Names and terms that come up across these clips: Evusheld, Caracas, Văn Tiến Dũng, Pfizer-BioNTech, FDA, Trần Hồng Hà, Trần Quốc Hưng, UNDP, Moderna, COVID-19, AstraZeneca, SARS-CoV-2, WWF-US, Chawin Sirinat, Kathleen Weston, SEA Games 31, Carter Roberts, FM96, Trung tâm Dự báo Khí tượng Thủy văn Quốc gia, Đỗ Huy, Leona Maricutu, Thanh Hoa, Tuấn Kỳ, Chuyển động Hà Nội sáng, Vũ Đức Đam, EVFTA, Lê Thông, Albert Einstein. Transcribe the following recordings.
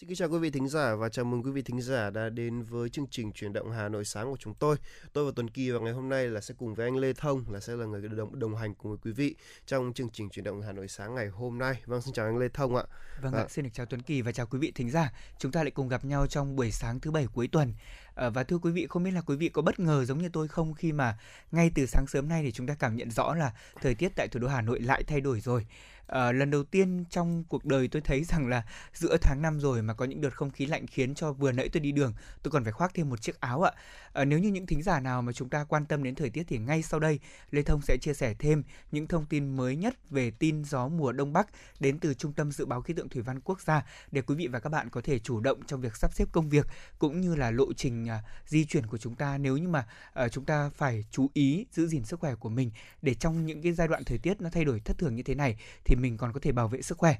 Xin kính chào quý vị thính giả và chào mừng quý vị thính giả đã đến với chương trình Chuyển động Hà Nội sáng của chúng tôi. Tôi và Tuấn Kỳ và ngày hôm nay là sẽ cùng với anh Lê Thông là sẽ là người đồng hành cùng với quý vị trong chương trình Chuyển động Hà Nội sáng ngày hôm nay. Vâng, xin chào anh Lê Thông ạ. Vâng ạ, xin được chào Tuấn Kỳ và chào quý vị thính giả. Chúng ta lại cùng gặp nhau trong buổi sáng thứ bảy cuối tuần. Và thưa quý vị, không biết là quý vị có bất ngờ giống như tôi không khi mà ngay từ sáng sớm nay thì chúng ta cảm nhận rõ là thời tiết tại thủ đô Hà Nội lại thay đổi rồi. Lần đầu tiên trong cuộc đời tôi thấy rằng là giữa tháng 5 rồi mà có những đợt không khí lạnh khiến cho vừa nãy tôi đi đường tôi còn phải khoác thêm một chiếc áo ạ. Nếu như những thính giả nào mà chúng ta quan tâm đến thời tiết thì ngay sau đây Lê Thông sẽ chia sẻ thêm những thông tin mới nhất về tin gió mùa Đông Bắc đến từ Trung tâm Dự báo Khí tượng Thủy văn Quốc gia để quý vị và các bạn có thể chủ động trong việc sắp xếp công việc cũng như là lộ trình di chuyển của chúng ta, nếu như mà chúng ta phải chú ý giữ gìn sức khỏe của mình để trong những cái giai đoạn thời tiết nó thay đổi thất thường như thế này thì mình còn có thể bảo vệ sức khỏe.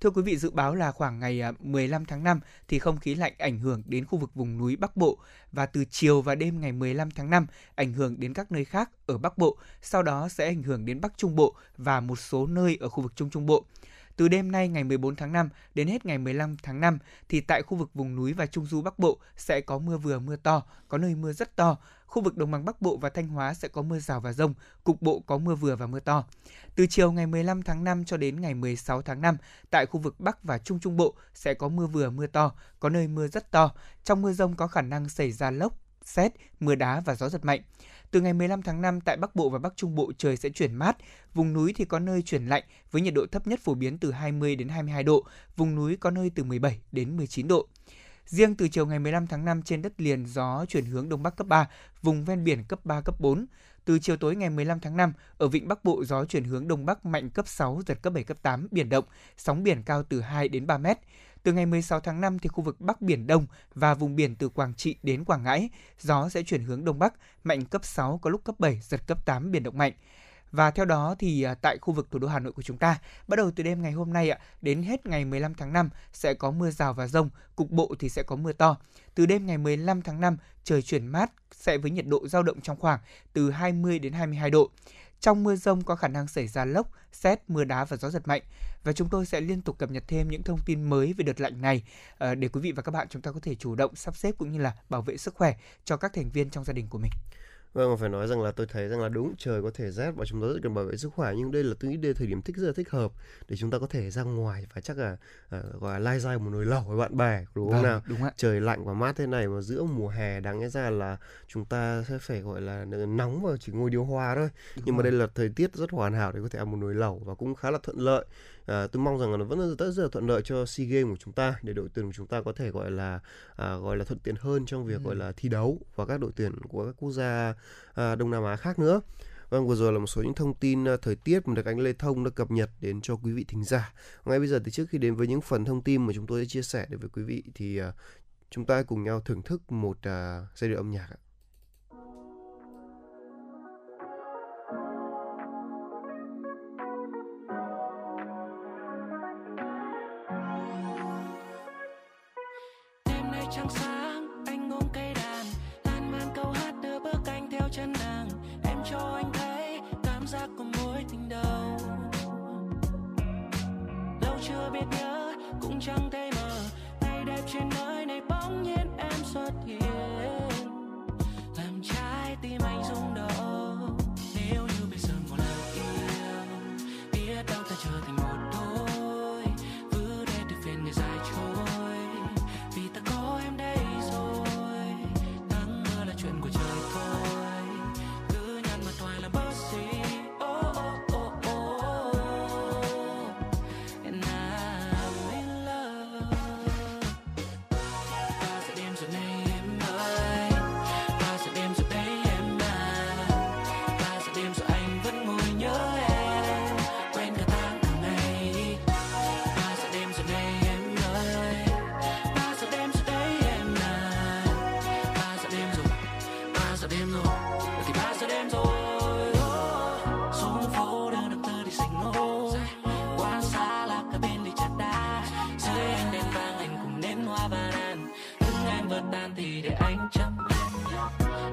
Thưa quý vị, dự báo là khoảng ngày 15 tháng 5 thì không khí lạnh ảnh hưởng đến khu vực vùng núi Bắc Bộ và từ chiều và đêm ngày 15 tháng 5 ảnh hưởng đến các nơi khác ở Bắc Bộ, sau đó sẽ ảnh hưởng đến Bắc Trung Bộ và một số nơi ở khu vực Trung Trung Bộ. Từ đêm nay ngày 14 tháng 5 đến hết ngày 15 tháng 5 thì tại khu vực vùng núi và Trung du Bắc Bộ sẽ có mưa vừa mưa to, có nơi mưa rất to. Khu vực Đồng bằng Bắc Bộ và Thanh Hóa sẽ có mưa rào và dông, cục bộ có mưa vừa và mưa to. Từ chiều ngày 15 tháng 5 cho đến ngày 16 tháng 5, tại khu vực Bắc và Trung Trung Bộ sẽ có mưa vừa mưa to, có nơi mưa rất to. Trong mưa dông có khả năng xảy ra lốc, sét, mưa đá và gió giật mạnh. Từ ngày 15 tháng 5, tại Bắc Bộ và Bắc Trung Bộ trời sẽ chuyển mát, vùng núi thì có nơi chuyển lạnh với nhiệt độ thấp nhất phổ biến từ 20 đến 22 độ, vùng núi có nơi từ 17 đến 19 độ. Riêng từ chiều ngày 15 tháng 5 trên đất liền gió chuyển hướng Đông Bắc cấp 3, vùng ven biển cấp 3, cấp 4. Từ chiều tối ngày 15 tháng 5, ở Vịnh Bắc Bộ gió chuyển hướng Đông Bắc mạnh cấp 6, giật cấp 7, cấp 8, biển động, sóng biển cao từ 2 đến 3 mét. Từ ngày 16 tháng 5 thì khu vực Bắc Biển Đông và vùng biển từ Quảng Trị đến Quảng Ngãi, gió sẽ chuyển hướng Đông Bắc, mạnh cấp 6, có lúc cấp 7, giật cấp 8, biển động mạnh. Và theo đó thì tại khu vực thủ đô Hà Nội của chúng ta, bắt đầu từ đêm ngày hôm nay đến hết ngày 15 tháng 5 sẽ có mưa rào và dông, cục bộ thì sẽ có mưa to. Từ đêm ngày 15 tháng 5, trời chuyển mát sẽ với nhiệt độ dao động trong khoảng từ 20 đến 22 độ. Trong mưa dông có khả năng xảy ra lốc, sét, mưa đá và gió giật mạnh. Và chúng tôi sẽ liên tục cập nhật thêm những thông tin mới về đợt lạnh này để quý vị và các bạn chúng ta có thể chủ động sắp xếp cũng như là bảo vệ sức khỏe cho các thành viên trong gia đình của mình. Vâng, phải nói rằng là tôi thấy rằng là đúng, trời có thể rét và chúng ta rất cần bảo vệ sức khỏe, nhưng đây là tôi nghĩ đây thời điểm rất là thích hợp để chúng ta có thể ra ngoài và chắc là gọi là lai dai một nồi lẩu với bạn bè, đúng không nào? Đúng ạ. Trời lạnh và mát thế này mà giữa mùa hè đáng lẽ ra là chúng ta sẽ phải gọi là nóng và chỉ ngồi điều hòa thôi. Đúng nhưng rồi. Mà đây là thời tiết rất hoàn hảo để có thể ăn một nồi lẩu và cũng khá là thuận lợi. Tôi mong rằng là nó vẫn rất là thuận lợi cho SEA Games của chúng ta để đội tuyển của chúng ta có thể gọi là thuận tiện hơn trong việc gọi là thi đấu và các đội tuyển của các quốc gia Đông Nam Á khác nữa. Vâng, vừa rồi là một số những thông tin thời tiết mà được anh Lê Thông đã cập nhật đến cho quý vị thính giả. Ngay bây giờ thì trước khi đến với những phần thông tin mà chúng tôi sẽ chia sẻ đến với quý vị thì chúng ta cùng nhau thưởng thức một giai điệu âm nhạc ạ.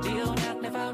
Leona Maricutu.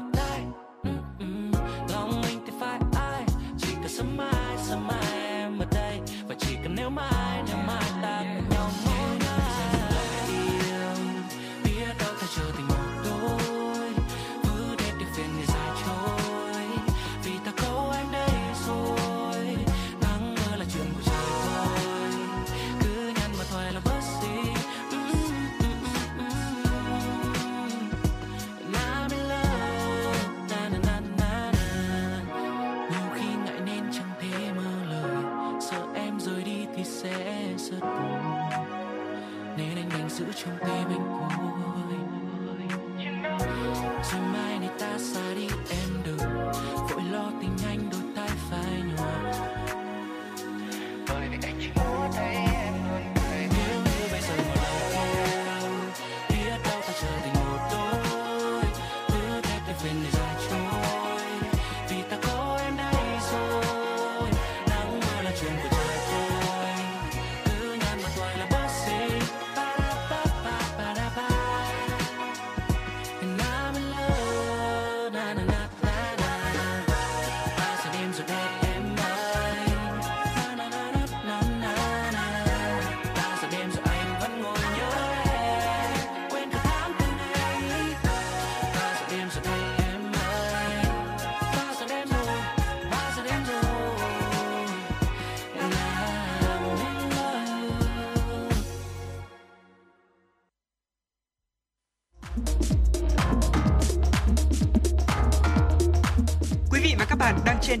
giữ trong tim anh vui. Rồi mai này ta xa đi em đừng vội lo tình anh đôi tay phải nhòa. Bởi vì anh chỉ muốn thấy em luôn cười. Nếu như bây giờ ngồi đầu tiên, biết đâu ta chờ tình một đôi, cứ thế để về nơi dài trôi. Vì ta có em đây rồi, nắng mưa là chuyện của trời thôi. Cứ nhăn mặt ngoài là bác sĩ. Ba da ba ba ba da ba. And I'm in love, na na na na na. Ta sẽ đêm rồi đây. Trên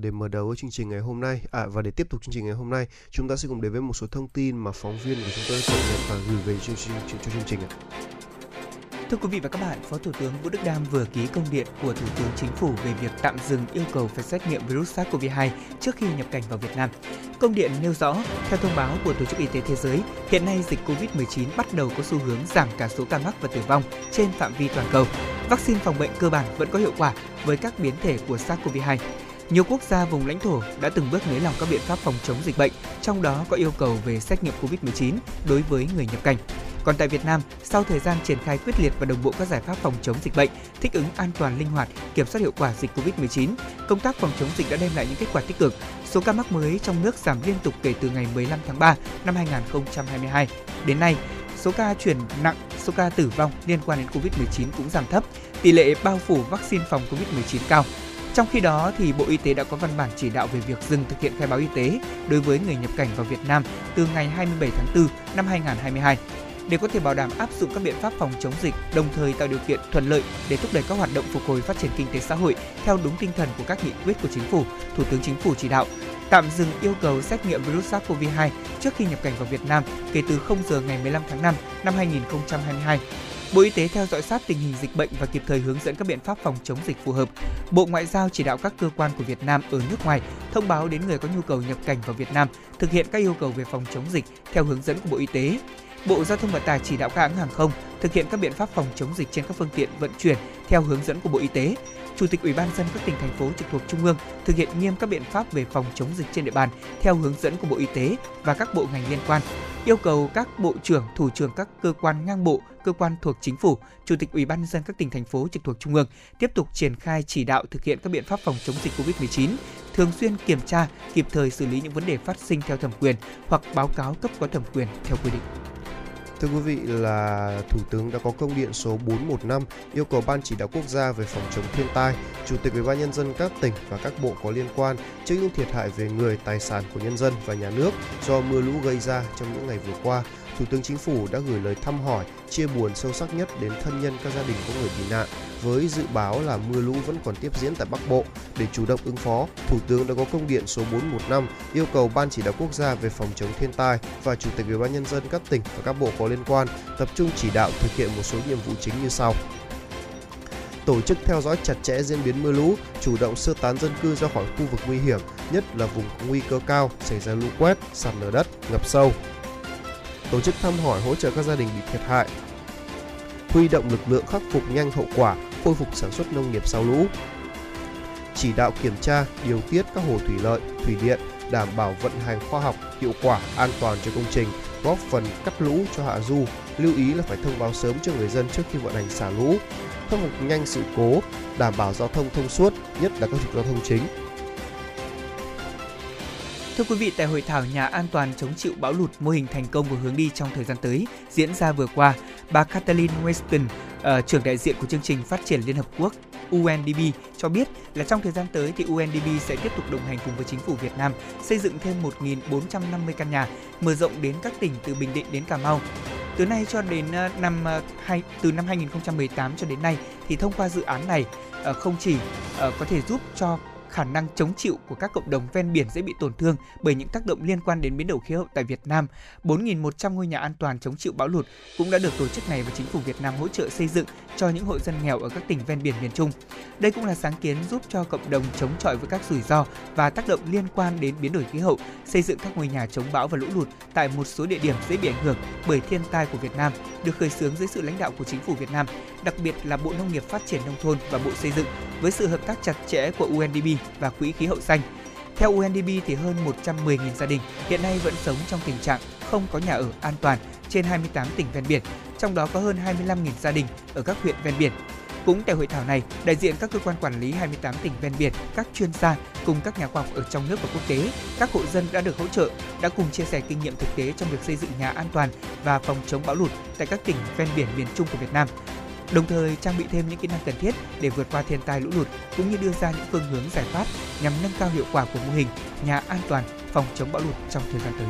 để mở đầu chương trình ngày hôm nay và để tiếp tục chương trình ngày hôm nay, chúng ta sẽ cùng đến với một số thông tin mà phóng viên của chúng tôi đã cập nhật và gửi về cho chương trình ạ. Thưa quý vị và các bạn, Phó Thủ tướng Vũ Đức Đam vừa ký công điện của Thủ tướng Chính phủ về việc tạm dừng yêu cầu phải xét nghiệm virus SARS-CoV-2 trước khi nhập cảnh vào Việt Nam. Công điện nêu rõ, theo thông báo của Tổ chức Y tế Thế giới, hiện nay dịch COVID-19 bắt đầu có xu hướng giảm cả số ca mắc và tử vong trên phạm vi toàn cầu. Vaccine phòng bệnh cơ bản vẫn có hiệu quả với các biến thể của SARS-CoV-2. Nhiều quốc gia vùng lãnh thổ đã từng bước nới lỏng các biện pháp phòng chống dịch bệnh, trong đó có yêu cầu về xét nghiệm COVID-19 đối với người nhập cảnh. Còn tại Việt Nam, sau thời gian triển khai quyết liệt và đồng bộ các giải pháp phòng chống dịch bệnh, thích ứng an toàn linh hoạt, kiểm soát hiệu quả dịch COVID-19, công tác phòng chống dịch đã đem lại những kết quả tích cực. Số ca mắc mới trong nước giảm liên tục kể từ ngày 15 tháng 3 năm 2022. Đến nay, số ca chuyển nặng, số ca tử vong liên quan đến COVID-19 cũng giảm thấp, tỷ lệ bao phủ vaccine phòng COVID-19 cao. Trong khi đó, thì Bộ Y tế đã có văn bản chỉ đạo về việc dừng thực hiện khai báo y tế đối với người nhập cảnh vào Việt Nam từ ngày 27 tháng 4 năm 2022. Để có thể bảo đảm áp dụng các biện pháp phòng chống dịch, đồng thời tạo điều kiện thuận lợi để thúc đẩy các hoạt động phục hồi phát triển kinh tế xã hội theo đúng tinh thần của các nghị quyết của Chính phủ, Thủ tướng Chính phủ chỉ đạo tạm dừng yêu cầu xét nghiệm virus SARS-CoV-2 trước khi nhập cảnh vào Việt Nam kể từ 0 giờ ngày 15 tháng 5 năm 2022. Bộ Y tế theo dõi sát tình hình dịch bệnh và kịp thời hướng dẫn các biện pháp phòng chống dịch phù hợp. Bộ Ngoại giao chỉ đạo các cơ quan của Việt Nam ở nước ngoài thông báo đến người có nhu cầu nhập cảnh vào Việt Nam thực hiện các yêu cầu về phòng chống dịch theo hướng dẫn của Bộ Y tế. Bộ Giao thông Vận tải chỉ đạo các hãng hàng không thực hiện các biện pháp phòng chống dịch trên các phương tiện vận chuyển theo hướng dẫn của Bộ Y tế. Chủ tịch Ủy ban nhân dân các tỉnh thành phố trực thuộc Trung ương thực hiện nghiêm các biện pháp về phòng chống dịch trên địa bàn theo hướng dẫn của Bộ Y tế và các bộ ngành liên quan. Yêu cầu các bộ trưởng, thủ trưởng các cơ quan ngang bộ, cơ quan thuộc Chính phủ, Chủ tịch Ủy ban nhân dân các tỉnh thành phố trực thuộc Trung ương tiếp tục triển khai chỉ đạo thực hiện các biện pháp phòng chống dịch COVID-19, thường xuyên kiểm tra, kịp thời xử lý những vấn đề phát sinh theo thẩm quyền hoặc báo cáo cấp có thẩm quyền theo quy định. Thưa quý vị, là Thủ tướng đã có công điện số 415 yêu cầu Ban Chỉ đạo Quốc gia về phòng chống thiên tai, Chủ tịch Ủy ban nhân dân các tỉnh và các bộ có liên quan trước những thiệt hại về người, tài sản của nhân dân và nhà nước do mưa lũ gây ra trong những ngày vừa qua. Thủ tướng Chính phủ đã gửi lời thăm hỏi, chia buồn sâu sắc nhất đến thân nhân các gia đình có người bị nạn, với dự báo là mưa lũ vẫn còn tiếp diễn tại Bắc Bộ. Để chủ động ứng phó, Thủ tướng đã có công điện số 415 yêu cầu Ban Chỉ đạo Quốc gia về phòng chống thiên tai và Chủ tịch Ủy ban nhân dân các tỉnh và các bộ có liên quan tập trung chỉ đạo thực hiện một số nhiệm vụ chính như sau. Tổ chức theo dõi chặt chẽ diễn biến mưa lũ, chủ động sơ tán dân cư ra khỏi khu vực nguy hiểm, nhất là vùng nguy cơ cao xảy ra lũ quét, sạt lở đất, ngập sâu. Tổ chức thăm hỏi hỗ trợ các gia đình bị thiệt hại, huy động lực lượng khắc phục nhanh hậu quả, khôi phục sản xuất nông nghiệp sau lũ. Chỉ đạo kiểm tra, điều tiết các hồ thủy lợi, thủy điện, đảm bảo vận hành khoa học, hiệu quả, an toàn cho công trình, góp phần cắt lũ cho hạ du. Lưu ý là phải thông báo sớm cho người dân trước khi vận hành xả lũ, khắc phục nhanh sự cố, đảm bảo giao thông thông suốt, nhất là các trục giao thông chính. Thưa quý vị, tại hội thảo nhà an toàn chống chịu bão lụt, mô hình thành công của hướng đi trong thời gian tới diễn ra vừa qua, bà Kathleen Weston, trưởng đại diện của chương trình Phát triển Liên Hợp Quốc UNDP cho biết là trong thời gian tới thì UNDP sẽ tiếp tục đồng hành cùng với chính phủ Việt Nam xây dựng thêm 1.450 căn nhà, mở rộng đến các tỉnh từ Bình Định đến Cà Mau. Từ nay cho đến từ năm 2018 cho đến nay thì thông qua dự án này không chỉ có thể giúp cho khả năng chống chịu của các cộng đồng ven biển dễ bị tổn thương bởi những tác động liên quan đến biến đổi khí hậu tại Việt Nam. 4.100 ngôi nhà an toàn chống chịu bão lụt cũng đã được tổ chức này và chính phủ Việt Nam hỗ trợ xây dựng cho những hộ dân nghèo ở các tỉnh ven biển miền Trung. Đây cũng là sáng kiến giúp cho cộng đồng chống chọi với các rủi ro và tác động liên quan đến biến đổi khí hậu, xây dựng các ngôi nhà chống bão và lũ lụt tại một số địa điểm dễ bị ảnh hưởng bởi thiên tai của Việt Nam, được khởi xướng dưới sự lãnh đạo của chính phủ Việt Nam, đặc biệt là Bộ Nông nghiệp Phát triển Nông thôn và Bộ Xây dựng với sự hợp tác chặt chẽ của UNDP và Quỹ khí hậu xanh. Theo UNDP thì hơn 110.000 gia đình hiện nay vẫn sống trong tình trạng không có nhà ở an toàn trên 28 tỉnh ven biển, trong đó có hơn 25.000 gia đình ở các huyện ven biển. Cũng tại hội thảo này, đại diện các cơ quan quản lý 28 tỉnh ven biển, các chuyên gia cùng các nhà khoa học ở trong nước và quốc tế, các hộ dân đã được hỗ trợ, đã cùng chia sẻ kinh nghiệm thực tế trong việc xây dựng nhà an toàn và phòng chống bão lụt tại các tỉnh ven biển miền Trung của Việt Nam, đồng thời trang bị thêm những kỹ năng cần thiết để vượt qua thiên tai lũ lụt cũng như đưa ra những phương hướng giải pháp nhằm nâng cao hiệu quả của mô hình nhà an toàn phòng chống bão lụt trong thời gian tới.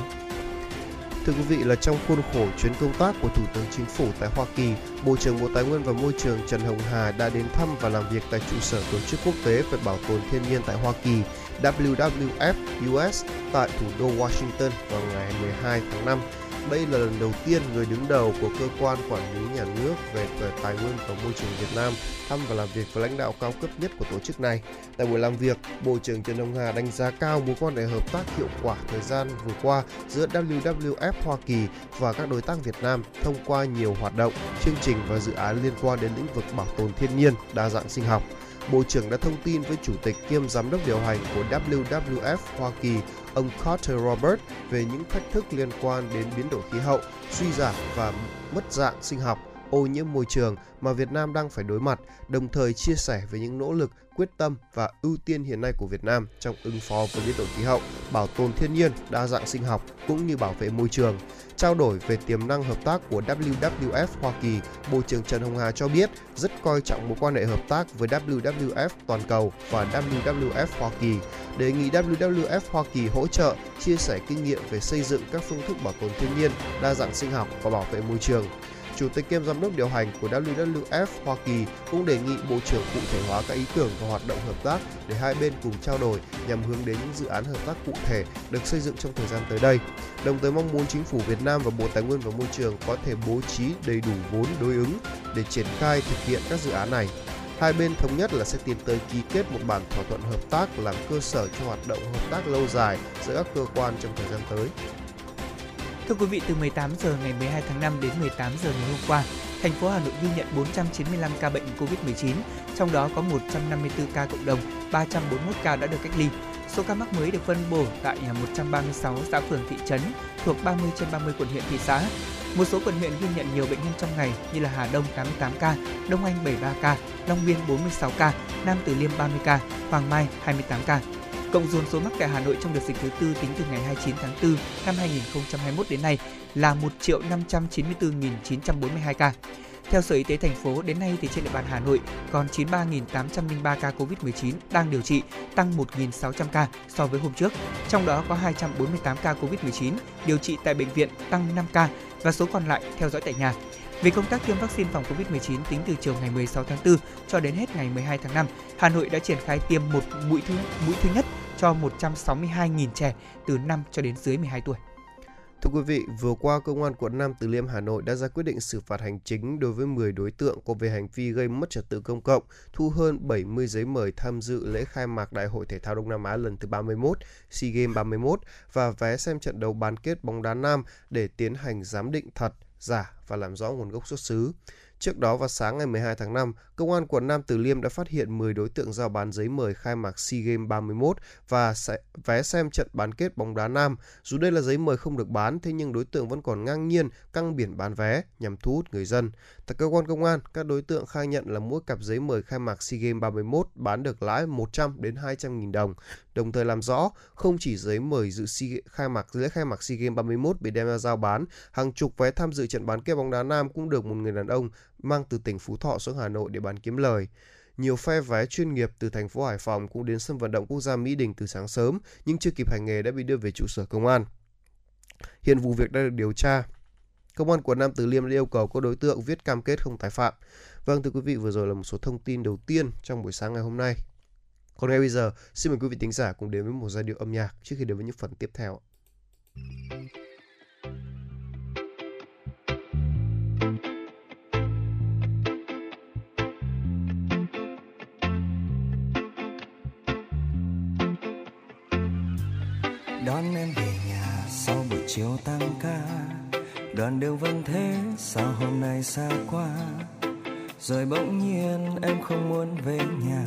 Thưa quý vị, là trong khuôn khổ chuyến công tác của Thủ tướng Chính phủ tại Hoa Kỳ, Bộ trưởng Bộ Tài nguyên và Môi trường Trần Hồng Hà đã đến thăm và làm việc tại trụ sở tổ chức quốc tế về bảo tồn thiên nhiên tại Hoa Kỳ WWF-US tại thủ đô Washington vào ngày 12 tháng 5. Đây là lần đầu tiên người đứng đầu của cơ quan quản lý nhà nước về tài nguyên và môi trường Việt Nam thăm và làm việc với lãnh đạo cao cấp nhất của tổ chức này. Tại buổi làm việc, Bộ trưởng Trần Hồng Hà đánh giá cao mối quan hệ hợp tác hiệu quả thời gian vừa qua giữa WWF Hoa Kỳ và các đối tác Việt Nam thông qua nhiều hoạt động, chương trình và dự án liên quan đến lĩnh vực bảo tồn thiên nhiên, đa dạng sinh học. Bộ trưởng đã thông tin với Chủ tịch kiêm Giám đốc điều hành của WWF Hoa Kỳ, ông Carter Roberts về những thách thức liên quan đến biến đổi khí hậu, suy giảm và mất dạng sinh học, ô nhiễm môi trường mà Việt Nam đang phải đối mặt, đồng thời chia sẻ về những nỗ lực, quyết tâm và ưu tiên hiện nay của Việt Nam trong ứng phó với biến đổi khí hậu, bảo tồn thiên nhiên, đa dạng sinh học cũng như bảo vệ môi trường. Trao đổi về tiềm năng hợp tác của WWF Hoa Kỳ, Bộ trưởng Trần Hồng Hà cho biết rất coi trọng mối quan hệ hợp tác với WWF toàn cầu và WWF Hoa Kỳ, đề nghị WWF Hoa Kỳ hỗ trợ, chia sẻ kinh nghiệm về xây dựng các phương thức bảo tồn thiên nhiên, đa dạng sinh học và bảo vệ môi trường. Chủ tịch kiêm Giám đốc điều hành của WWF Hoa Kỳ cũng đề nghị Bộ trưởng cụ thể hóa các ý tưởng và hoạt động hợp tác để hai bên cùng trao đổi nhằm hướng đến những dự án hợp tác cụ thể được xây dựng trong thời gian tới đây. Đồng thời mong muốn Chính phủ Việt Nam và Bộ Tài nguyên và Môi trường có thể bố trí đầy đủ vốn đối ứng để triển khai thực hiện các dự án này. Hai bên thống nhất là sẽ tiến tới ký kết một bản thỏa thuận hợp tác làm cơ sở cho hoạt động hợp tác lâu dài giữa các cơ quan trong thời gian tới. Thưa quý vị, từ 18 giờ ngày 12 tháng 5 đến 18 giờ ngày hôm qua, thành phố Hà Nội ghi nhận 495 ca bệnh COVID-19, trong đó có 154 ca cộng đồng, 341 ca đã được cách ly. Số ca mắc mới được phân bổ tại 136 xã phường thị trấn thuộc 30 trên 30 quận huyện thị xã. Một số quận huyện ghi nhận nhiều bệnh nhân trong ngày như là Hà Đông 88 ca, Đông Anh 73 ca, Long Biên 46 ca, Nam Từ Liêm 30 ca, Hoàng Mai 28 ca. Cộng dồn số mắc tại Hà Nội trong đợt dịch thứ tư tính từ ngày 29 tháng 4 năm 2021 đến nay là 1.594.942 ca. Theo Sở Y tế thành phố, đến nay thì trên địa bàn Hà Nội còn 93.803 ca COVID-19 đang điều trị, tăng 1.600 ca so với hôm trước. Trong đó có 248 ca COVID-19 điều trị tại bệnh viện, tăng 5 ca và số còn lại theo dõi tại nhà. Về công tác tiêm vaccine phòng COVID-19 tính từ chiều ngày 16 tháng 4 cho đến hết ngày 12 tháng 5, Hà Nội đã triển khai tiêm một mũi thứ nhất cho 162.000 trẻ từ 5 cho đến dưới 12 tuổi. Thưa quý vị, vừa qua, Công an quận Nam Từ Liêm, Hà Nội đã ra quyết định xử phạt hành chính đối với 10 đối tượng có về hành vi gây mất trật tự công cộng, thu hơn 70 giấy mời tham dự lễ khai mạc Đại hội Thể thao Đông Nam Á lần thứ 31, SEA Games 31 và vé xem trận đấu bán kết bóng đá nam để tiến hành giám định thật, giả và làm rõ nguồn gốc xuất xứ. Trước đó vào sáng ngày 12 tháng 5, Công an quận Nam Từ Liêm đã phát hiện 10 đối tượng giao bán giấy mời khai mạc SEA Games 31 và vé xem trận bán kết bóng đá nam. Dù đây là giấy mời không được bán, thế nhưng đối tượng vẫn còn ngang nhiên căng biển bán vé nhằm thu hút người dân. Tại cơ quan công an, các đối tượng khai nhận là mỗi cặp giấy mời khai mạc SEA Games 31 bán được lãi 100 đến 200.000 đồng. Đồng thời làm rõ, không chỉ giấy mời dự lễ khai mạc SEA Games 31 bị đem ra giao bán, hàng chục vé tham dự trận bán kết bóng đá nam cũng được một người đàn ông mang từ tỉnh Phú Thọ xuống Hà Nội để bán kiếm lời. nhiều phe vé chuyên nghiệp từ thành phố Hải Phòng cũng đến sân vận động quốc gia Mỹ Đình từ sáng sớm nhưng chưa kịp hành nghề đã bị đưa về trụ sở công an. Hiện vụ việc đang được điều tra. Công an quận Nam Từ Liêm đã yêu cầu các đối tượng viết cam kết không tái phạm. Vâng, thưa quý vị, vừa rồi là một số thông tin đầu tiên trong buổi sáng ngày hôm nay. Còn ngay bây giờ, xin mời quý vị thính giả cùng đến với một giai điệu âm nhạc trước khi đến với những phần tiếp theo. Đón em về nhà sau buổi chiều tăng ca, đoạn đường vẫn thế sao hôm nay xa quá. Rồi bỗng nhiên em không muốn về nhà,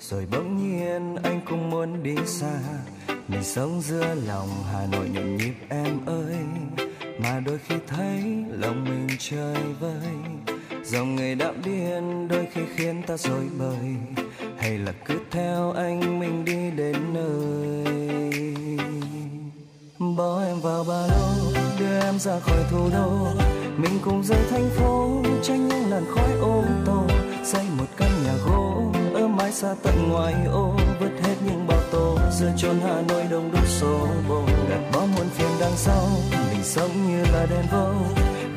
rồi bỗng nhiên anh cũng muốn đi xa. Mình sống giữa lòng Hà Nội nhộn nhịp em ơi, mà đôi khi thấy lòng mình chơi vơi. Dòng người đã điên đôi khi khiến ta rối bời, hay là cứ theo anh mình đi đến nơi. Bỏ em vào ba lô, đưa em ra khỏi thủ đô, mình cùng rời thành phố, tránh những làn khói ô tô. Xây một căn nhà gỗ ở mái xa tận ngoài ô, vứt hết những bao tố giữa chốn Hà Nội đông đúc xô bồ. Đặt bỏ muôn phiền đằng sau, mình sống như là đèn vô.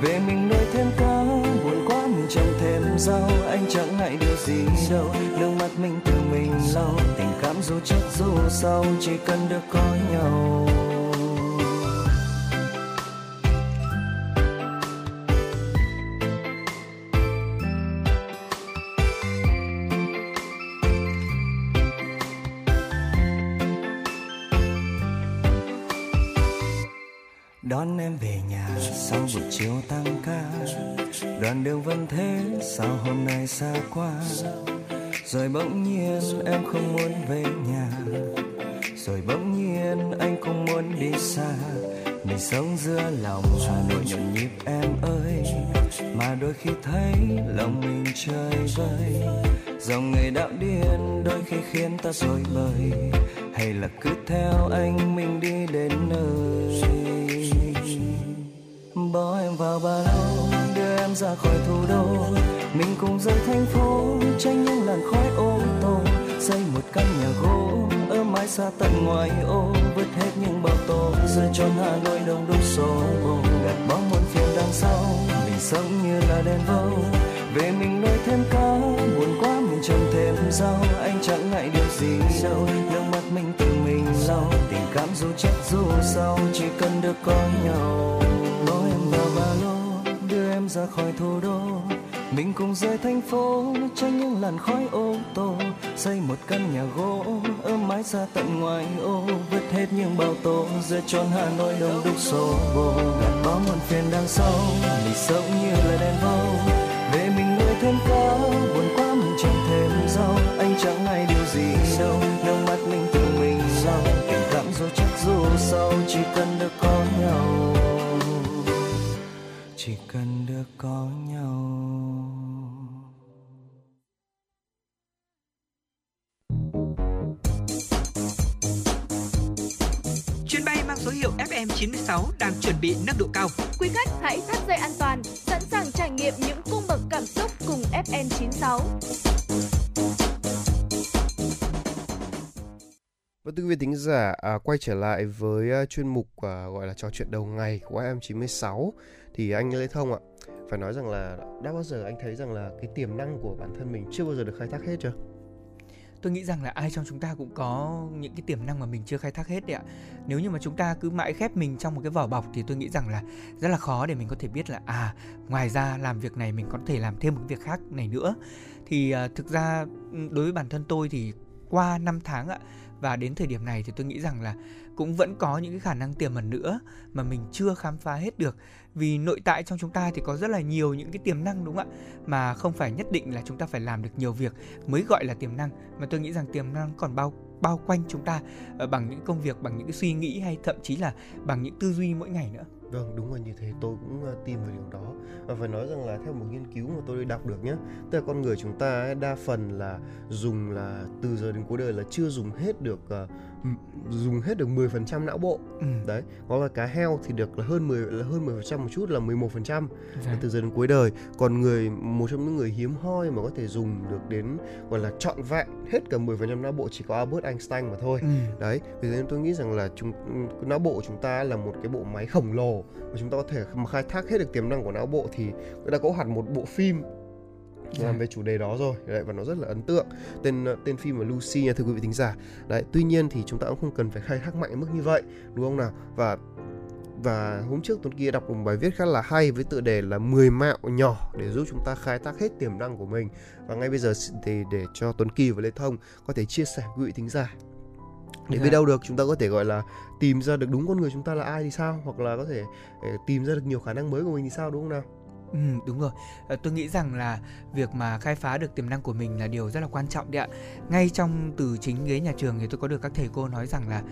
Về mình nuôi thêm cá, buồn quá mình trồng thêm rau. Anh chẳng ngại điều gì đâu, nước mắt mình tự mình lau. Tình cảm dù trước dù sau, chỉ cần được có nhau. Đón em về nhà sau buổi chiều tăng ca, đoạn đường vẫn thế sao hôm nay xa quá. Rồi bỗng nhiên em không muốn về nhà, rồi bỗng nhiên anh cũng muốn đi xa. Mình sống giữa lòng Hà Nội nhộn nhịp em ơi, mà đôi khi thấy lòng mình chơi vơi. Dòng người đạo điên đôi khi khiến ta rối bời, hay là cứ theo anh mình đi đến nơi. Bỏ em vào ba lô, đưa em ra khỏi thủ đô, mình cùng rời thành phố, tránh những làn khói ô tô. Xây một căn nhà gỗ ở mái xa tận ngoài ô, vứt hết những bao tố rơi trốn Hà Nội đông đúc xô bồ. Gạt bỏ muôn phiền đằng sau, mình sống như là đèn vâu. Về mình nuôi thêm cá, buồn quá mình trồng thêm rau. Anh chẳng ngại điều gì đâu, nước mắt mình tự mình lau. Tình cảm dù trước dù sau, chỉ cần được có nhau. Bỏ em vào ba lô, đưa em ra khỏi thủ đô, mình cùng rời thành phố, tránh những làn khói ô tô. Xây một căn nhà gỗ ở mái xa tận ngoài ô, vứt hết những bao tố giữa chốn Hà Nội đông đúc xô bồ. Gạt bỏ muôn phiền đằng sau, mình sống như là đèn vâu. Về mình nuôi thêm cá, buồn quá mình trồng thêm rau. Anh chẳng ngại điều gì đâu, nước mắt mình tự mình lau. Tình cảm dù chắc dù sau, chỉ cần được có nhau. Chỉ cần được có nhau. Chuyến bay mang số hiệu FM96 đang chuẩn bị nâng độ cao. Quý khách hãy thắt dây an toàn, sẵn sàng trải nghiệm những cung bậc cảm xúc cùng FM96. Và thưa quý vị thính giả, quay trở lại với chuyên mục gọi là trò chuyện đầu ngày của FM96. Thì anh Lê Thông ạ, phải nói rằng là đã bao giờ anh thấy rằng là cái tiềm năng của bản thân mình chưa bao giờ được khai thác hết chưa? Tôi nghĩ rằng là ai trong chúng ta cũng có những cái tiềm năng mà mình chưa khai thác hết đấy ạ. Nếu như mà chúng ta cứ mãi khép mình trong một cái vỏ bọc thì tôi nghĩ rằng là rất là khó để mình có thể biết là ngoài ra làm việc này mình có thể làm thêm một việc khác này nữa. Thì thực ra đối với bản thân tôi thì qua 5 tháng ạ, và đến thời điểm này thì tôi nghĩ rằng là cũng vẫn có những cái khả năng tiềm ẩn nữa mà mình chưa khám phá hết được. Vì nội tại trong chúng ta thì có rất là nhiều những cái tiềm năng, đúng không ạ? Mà không phải nhất định là chúng ta phải làm được nhiều việc mới gọi là tiềm năng. Mà tôi nghĩ rằng tiềm năng còn bao quanh chúng ta bằng những công việc, bằng những cái suy nghĩ, hay thậm chí là bằng những tư duy mỗi ngày nữa. Vâng, đúng rồi, như thế tôi cũng tin vào điều đó. Và phải nói rằng là theo một nghiên cứu mà tôi đọc được nhé, tức là con người chúng ta đa phần là dùng là từ giờ đến cuối đời là chưa dùng hết được được dùng hết được 10% não bộ. Đấy, hoặc là cá heo thì được là hơn 10% một chút, là 11% từ giờ đến cuối đời. Còn một trong những người hiếm hoi mà có thể dùng được đến gọi là trọn vẹn hết cả 10% não bộ chỉ có Albert Einstein mà thôi. Đấy, vì thế nên tôi nghĩ rằng là não bộ của chúng ta là một cái bộ máy khổng lồ và chúng ta có thể khai thác hết được tiềm năng của não bộ, thì đã có hẳn một bộ phim làm về chủ đề đó rồi. Đấy, và nó rất là ấn tượng. Tên phim là Lucy nha thưa quý vị thính giả. Đấy, tuy nhiên thì chúng ta cũng không cần phải khai thác mạnh mức như vậy, đúng không nào? Và hôm trước Tuấn Kỳ đọc một bài viết khá là hay với tựa đề là 10 mẹo nhỏ để giúp chúng ta khai thác hết tiềm năng của mình. Và ngay bây giờ thì để cho Tuấn Kỳ và Lê Thông có thể chia sẻ quý vị thính giả. Để biết đâu được chúng ta có thể gọi là tìm ra được đúng con người chúng ta là ai thì sao, hoặc là có thể tìm ra được nhiều khả năng mới của mình thì sao, đúng không nào? Ừ, đúng rồi. Tôi nghĩ rằng là việc mà khai phá được tiềm năng của mình là điều rất là quan trọng đấy ạ. Ngay trong từ chính ghế nhà trường thì tôi có được các thầy cô nói rằng là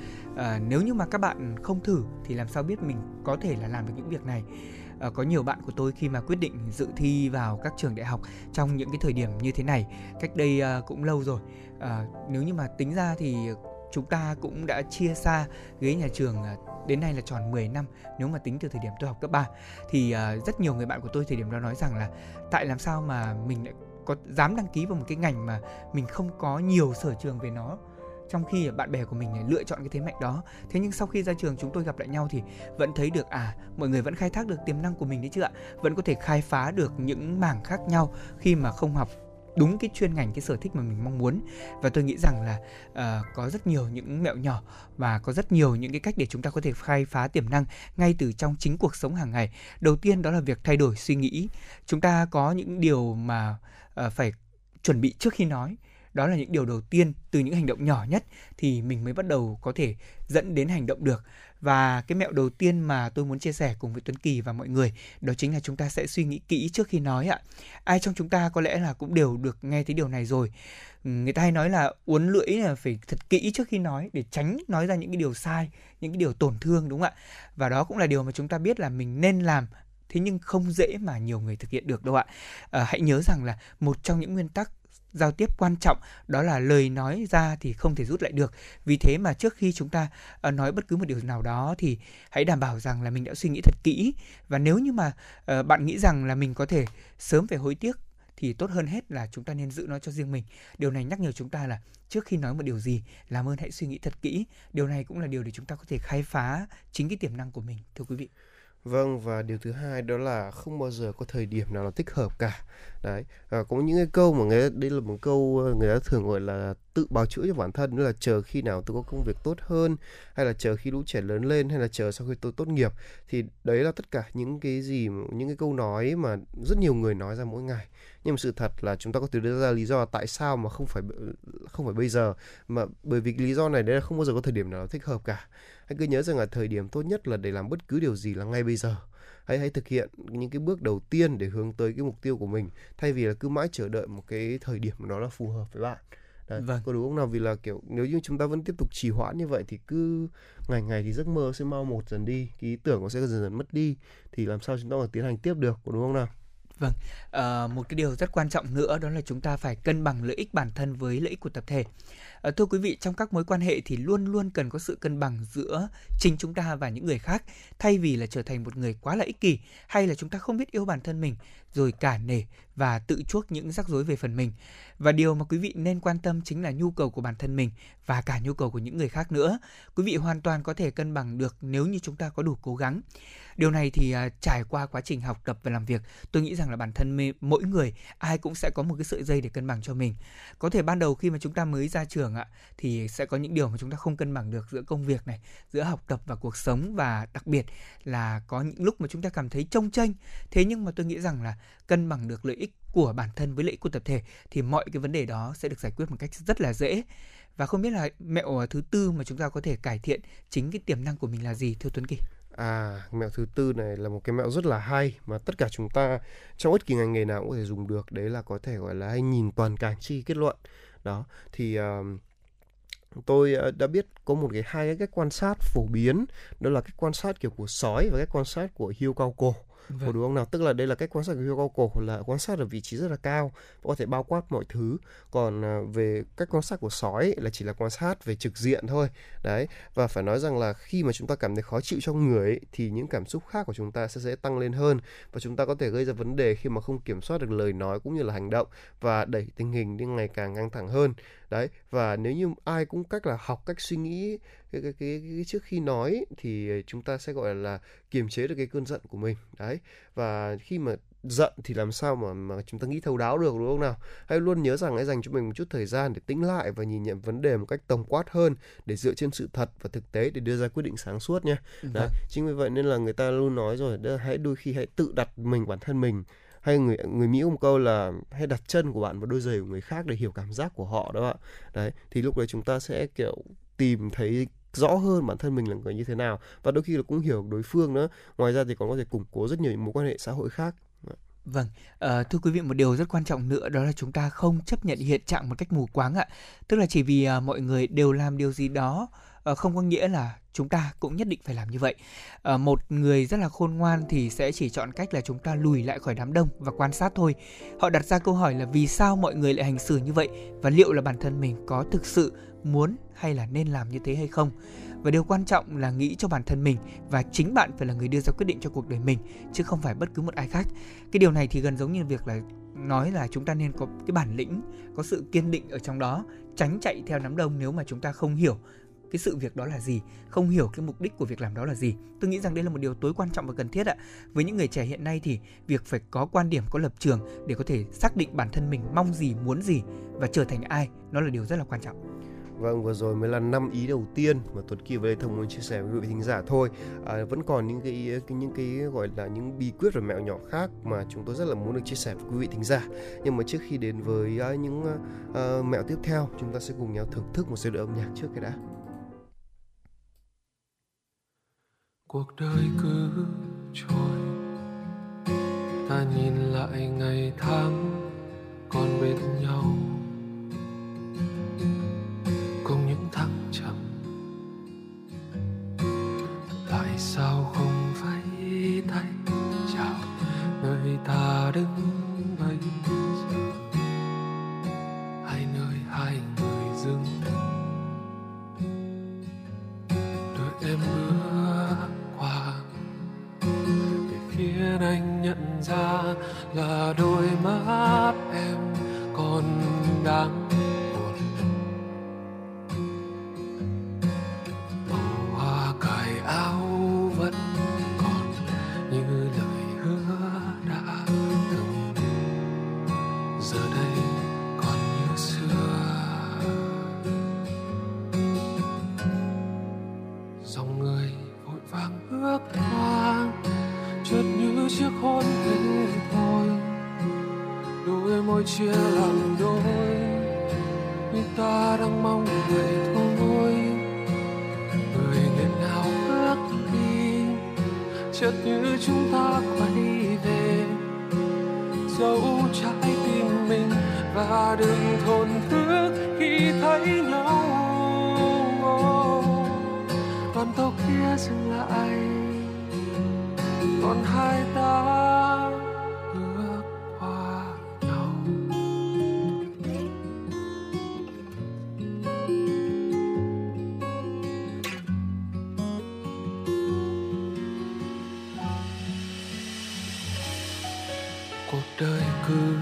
nếu như mà các bạn không thử thì làm sao biết mình có thể là làm được những việc này. Có nhiều bạn của tôi khi mà quyết định dự thi vào các trường đại học trong những cái thời điểm như thế này, cách đây cũng lâu rồi. Nếu như mà tính ra thì chúng ta cũng đã chia xa ghế nhà trường đến nay là tròn 10 năm nếu mà tính từ thời điểm tôi học cấp 3. Thì rất nhiều người bạn của tôi thời điểm đó nói rằng là tại làm sao mà mình lại có dám đăng ký vào một cái ngành mà mình không có nhiều sở trường về nó, trong khi bạn bè của mình lựa chọn cái thế mạnh đó. Thế nhưng sau khi ra trường chúng tôi gặp lại nhau thì vẫn thấy được mọi người vẫn khai thác được tiềm năng của mình đấy chứ ạ. Vẫn có thể khai phá được những mảng khác nhau khi mà không học đúng cái chuyên ngành, cái sở thích mà mình mong muốn. Và tôi nghĩ rằng là có rất nhiều những mẹo nhỏ và có rất nhiều những cái cách để chúng ta có thể khai phá tiềm năng ngay từ trong chính cuộc sống hàng ngày. Đầu tiên đó là việc thay đổi suy nghĩ. Chúng ta có những điều mà phải chuẩn bị trước khi nói. Đó là những điều đầu tiên, từ những hành động nhỏ nhất thì mình mới bắt đầu có thể dẫn đến hành động được. Và cái mẹo đầu tiên mà tôi muốn chia sẻ cùng với Tuấn Kỳ và mọi người đó chính là chúng ta sẽ suy nghĩ kỹ trước khi nói ạ. Ai trong chúng ta có lẽ là cũng đều được nghe thấy điều này rồi. Người ta hay nói là uốn lưỡi là phải thật kỹ trước khi nói để tránh nói ra những cái điều sai, những cái điều tổn thương, đúng không ạ? Và đó cũng là điều mà chúng ta biết là mình nên làm, thế nhưng không dễ mà nhiều người thực hiện được đâu ạ. Hãy nhớ rằng là một trong những nguyên tắc giao tiếp quan trọng đó là lời nói ra thì không thể rút lại được. Vì thế mà trước khi chúng ta nói bất cứ một điều nào đó thì hãy đảm bảo rằng là mình đã suy nghĩ thật kỹ. Và nếu như mà bạn nghĩ rằng là mình có thể sớm phải hối tiếc thì tốt hơn hết là chúng ta nên giữ nó cho riêng mình. Điều này nhắc nhở chúng ta là trước khi nói một điều gì, làm ơn hãy suy nghĩ thật kỹ. Điều này cũng là điều để chúng ta có thể khai phá chính cái tiềm năng của mình, thưa quý vị. Vâng, và điều thứ hai đó là không bao giờ có thời điểm nào là thích hợp cả. Đấy, có những cái câu mà đây là một câu người ta thường gọi là tự bào chữa cho bản thân, đó là chờ khi nào tôi có công việc tốt hơn, hay là chờ khi lũ trẻ lớn lên, hay là chờ sau khi tôi tốt nghiệp. Thì đấy là tất cả những cái câu nói mà rất nhiều người nói ra mỗi ngày. Nhưng mà sự thật là chúng ta có thể đưa ra lý do tại sao mà không phải bây giờ, mà bởi vì lý do này đấy là không bao giờ có thời điểm nào là thích hợp cả. Hãy cứ nhớ rằng là thời điểm tốt nhất là để làm bất cứ điều gì là ngay bây giờ. Hãy thực hiện những cái bước đầu tiên để hướng tới cái mục tiêu của mình, thay vì là cứ mãi chờ đợi một cái thời điểm đó là phù hợp với bạn. Đấy, vâng. Có đúng không nào? Vì là kiểu nếu như chúng ta vẫn tiếp tục trì hoãn như vậy thì cứ ngày ngày thì giấc mơ sẽ mau một dần đi, cái ý tưởng nó sẽ dần dần mất đi, thì làm sao chúng ta còn tiến hành tiếp được, có đúng không nào? Vâng, một cái điều rất quan trọng nữa đó là chúng ta phải cân bằng lợi ích bản thân với lợi ích của tập thể. Thưa quý vị, trong các mối quan hệ thì luôn luôn cần có sự cân bằng giữa chính chúng ta và những người khác, thay vì là trở thành một người quá là ích kỷ, hay là chúng ta không biết yêu bản thân mình rồi cả nể và tự chuốc những rắc rối về phần mình. Và điều mà quý vị nên quan tâm chính là nhu cầu của bản thân mình và cả nhu cầu của những người khác nữa. Quý vị hoàn toàn có thể cân bằng được nếu như chúng ta có đủ cố gắng. Điều này thì trải qua quá trình học tập và làm việc, tôi nghĩ rằng là bản thân mỗi người ai cũng sẽ có một cái sợi dây để cân bằng cho mình. Có thể ban đầu khi mà chúng ta mới ra trường thì sẽ có những điều mà chúng ta không cân bằng được giữa công việc này, giữa học tập và cuộc sống, và đặc biệt là có những lúc mà chúng ta cảm thấy chông chênh. Thế nhưng mà tôi nghĩ rằng là cân bằng được lợi ích của bản thân với lợi ích của tập thể thì mọi cái vấn đề đó sẽ được giải quyết một cách rất là dễ. Và không biết là mẹo thứ tư mà chúng ta có thể cải thiện chính cái tiềm năng của mình là gì, thưa Tuấn Kỳ? Mẹo thứ tư này là một cái mẹo rất là hay mà tất cả chúng ta trong bất kỳ ngành nghề nào cũng có thể dùng được. Đấy là có thể gọi là hay nhìn toàn cảnh chi kết luận. Đó, thì tôi đã biết có hai cái cách quan sát phổ biến. Đó là cách quan sát kiểu của sói và cách quan sát của hươu cao cổ. một đường ong nào, tức là đây là cách quan sát của hươu cao cổ, là quan sát ở vị trí rất là cao, có thể bao quát mọi thứ. Còn về cách quan sát của sói là chỉ là quan sát về trực diện thôi đấy. Và phải nói rằng là khi mà chúng ta cảm thấy khó chịu trong người ấy, thì những cảm xúc khác của chúng ta sẽ dễ tăng lên hơn, và chúng ta có thể gây ra vấn đề khi mà không kiểm soát được lời nói cũng như là hành động, và đẩy tình hình đi ngày càng căng thẳng hơn đấy. Và nếu như ai cũng học cách suy nghĩ cái trước khi nói thì chúng ta sẽ gọi là kiềm chế được cái cơn giận của mình đấy. Và khi mà giận thì làm sao mà chúng ta nghĩ thấu đáo được, đúng không nào? Hãy luôn nhớ rằng hãy dành cho mình một chút thời gian để tĩnh lại và nhìn nhận vấn đề một cách tổng quát hơn, để dựa trên sự thật và thực tế để đưa ra quyết định sáng suốt nha. Đấy, chính vì vậy nên là người ta luôn nói rồi, đôi khi hãy tự đặt bản thân mình, hay người Mỹ có một câu là hãy đặt chân của bạn vào đôi giày của người khác để hiểu cảm giác của họ đó bạn. Đấy, thì lúc đấy chúng ta sẽ kiểu tìm thấy rõ hơn bản thân mình là người như thế nào, và đôi khi là cũng hiểu đối phương nữa. Ngoài ra thì còn có thể củng cố rất nhiều mối quan hệ xã hội khác. Vâng, thưa quý vị, một điều rất quan trọng nữa đó là chúng ta không chấp nhận hiện trạng một cách mù quáng ạ. Tức là chỉ vì mọi người đều làm điều gì đó không có nghĩa là chúng ta cũng nhất định phải làm như vậy. Một người rất là khôn ngoan thì sẽ chỉ chọn cách là chúng ta lùi lại khỏi đám đông và quan sát thôi. Họ đặt ra câu hỏi là vì sao mọi người lại hành xử như vậy, và liệu là bản thân mình có thực sự muốn hay là nên làm như thế hay không. Và điều quan trọng là nghĩ cho bản thân mình, và chính bạn phải là người đưa ra quyết định cho cuộc đời mình, chứ không phải bất cứ một ai khác. Cái điều này thì gần giống như việc là nói là chúng ta nên có cái bản lĩnh, có sự kiên định ở trong đó, tránh chạy theo đám đông nếu mà chúng ta không hiểu cái sự việc đó là gì, không hiểu cái mục đích của việc làm đó là gì. Tôi nghĩ rằng đây là một điều tối quan trọng và cần thiết ạ. Với những người trẻ hiện nay thì việc phải có quan điểm, có lập trường để có thể xác định bản thân mình mong gì, muốn gì và trở thành ai, nó là điều rất là quan trọng. Vâng, vừa rồi mới là 5 ý đầu tiên mà Tuấn Kỳ và Lê Thông muốn chia sẻ với quý vị thính giả thôi. Vẫn còn những cái gọi là những bí quyết và mẹo nhỏ khác mà chúng tôi rất là muốn được chia sẻ với quý vị thính giả. Nhưng mà trước khi đến với những mẹo tiếp theo, chúng ta sẽ cùng nhau thưởng thức một giai điệu âm nhạc trước cái đã. Cuộc đời cứ trôi, ta nhìn lại ngày tháng còn bên nhau, cùng những thăng trầm. Tại sao không phải tay chào nơi ta đứng bây giờ, hay nơi hai người dừng đợi em bước qua. Về phía anh nhận ra là đôi mắt em còn đang chia làm đôi, như ta đang mong vậy thôi. Người ngày nào bước đi, chợt như chúng ta quay về, dẫu trái tim mình và đừng thổn thức khi thấy nhau. Con tàu kia dừng lại, còn hai ta. Đời cứ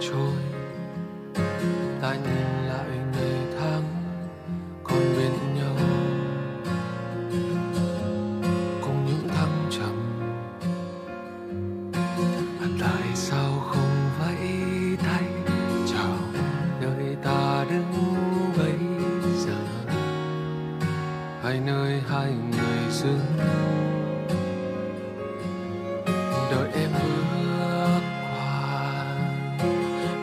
trôi, ta nhìn lại ngày tháng còn bên nhau, cùng những thăng trầm. Tại sao không vẫy tay chào nơi ta đứng bây giờ, hay nơi hai người dừng đợi em bước qua.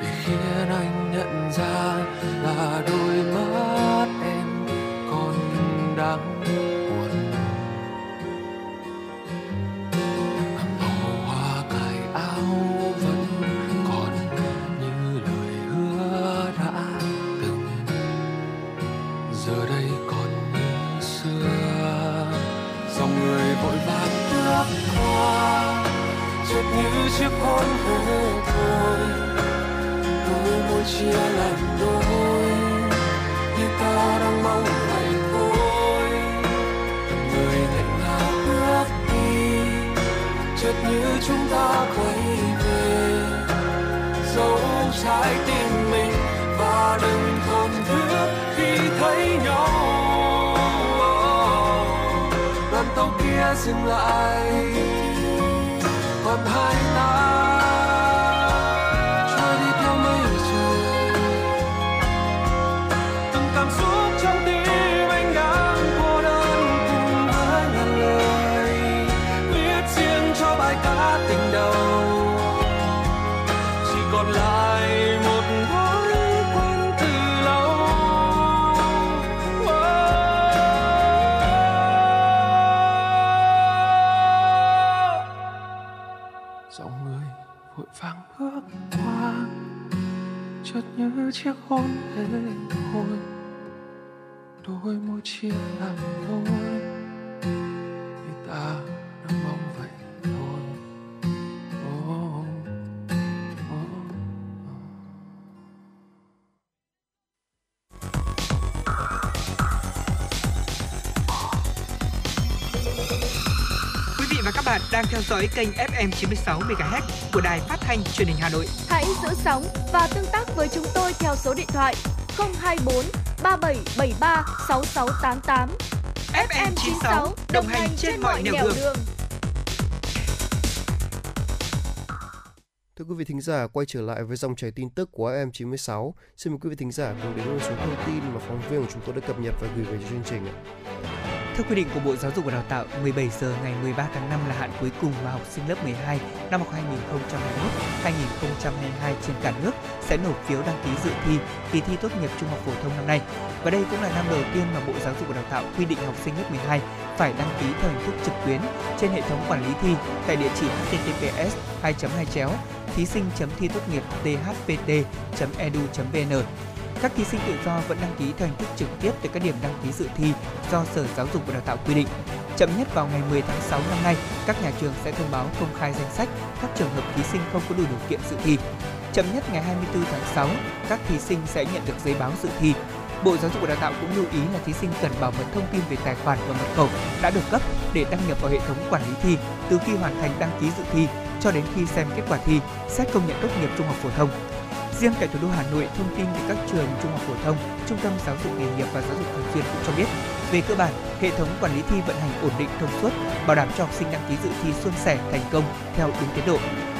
Để khiến anh nhận ra là đôi mắt em còn đang buồn. Màu hoa cài áo vẫn còn như lời hứa đã từng, giờ đây còn như xưa. Dòng người vội vàng bước qua, chợt như chiếc hôn về thôi. Tôi muốn chia làm đôi, như ta đang mong ngày thôi. Người thật nào bước đi, chợt như chúng ta quay về. Dẫu trái tim mình và đừng thổn thức khi thấy nhau. Đoàn tàu kia dừng lại, còn hai ta trôi đi theo mây trời. Từng cảm xúc trong tim anh đang cô đơn cùng với ngàn lời viết riêng cho bài ca tình đầu. Chỉ còn lại một thói quen từ lâu. Dòng người vội vàng bước qua, chợt nhớ chiếc hôn hề thôi. Đôi môi chia làm đôi, như ta đang mong vậy thôi. Oh, oh, oh. Quý vị và các bạn đang theo dõi kênh FM 96 MHz của Đài Phát thanh Truyền hình Hà Nội. Hãy giữ sóng và tương tác với chúng tôi theo số điện thoại 024 3773 6688. FM 96 đồng hành trên mọi nẻo đường. Thưa quý vị thính giả, quay trở lại với dòng chảy tin tức của FM 96. Xin mời quý vị thính giả cùng đến với số thông tin mà phóng viên của chúng tôi đã cập nhật và gửi về cho chương trình. Theo quy định của Bộ Giáo dục và Đào tạo, 17 giờ ngày 13 tháng 5 là hạn cuối cùng mà học sinh lớp 12 năm học 2021-2022 trên cả nước sẽ nộp phiếu đăng ký dự thi kỳ thi tốt nghiệp trung học phổ thông năm nay. Và đây cũng là năm đầu tiên mà Bộ Giáo dục và Đào tạo quy định học sinh lớp 12 phải đăng ký theo hình thức trực tuyến trên hệ thống quản lý thi tại địa chỉ https://thysinh.thitotnghiệp.thpt.edu.vn. Các thí sinh tự do vẫn đăng ký theo hình thức trực tiếp tại các điểm đăng ký dự thi do Sở Giáo dục và Đào tạo quy định. Chậm nhất vào ngày 10 tháng 6 năm nay, các nhà trường sẽ thông báo công khai danh sách các trường hợp thí sinh không có đủ điều kiện dự thi. Chậm nhất ngày 24 tháng 6, các thí sinh sẽ nhận được giấy báo dự thi. Bộ Giáo dục và Đào tạo cũng lưu ý là thí sinh cần bảo mật thông tin về tài khoản và mật khẩu đã được cấp để đăng nhập vào hệ thống quản lý thi từ khi hoàn thành đăng ký dự thi cho đến khi xem kết quả thi, xét công nhận tốt nghiệp trung học phổ thông. Riêng tại thủ đô Hà Nội, thông tin về các trường trung học phổ thông, trung tâm giáo dục nghề nghiệp và giáo dục thường xuyên cũng cho biết, về cơ bản, hệ thống quản lý thi vận hành ổn định thông suốt, bảo đảm cho học sinh đăng ký dự thi suôn sẻ, thành công theo đúng tiến độ.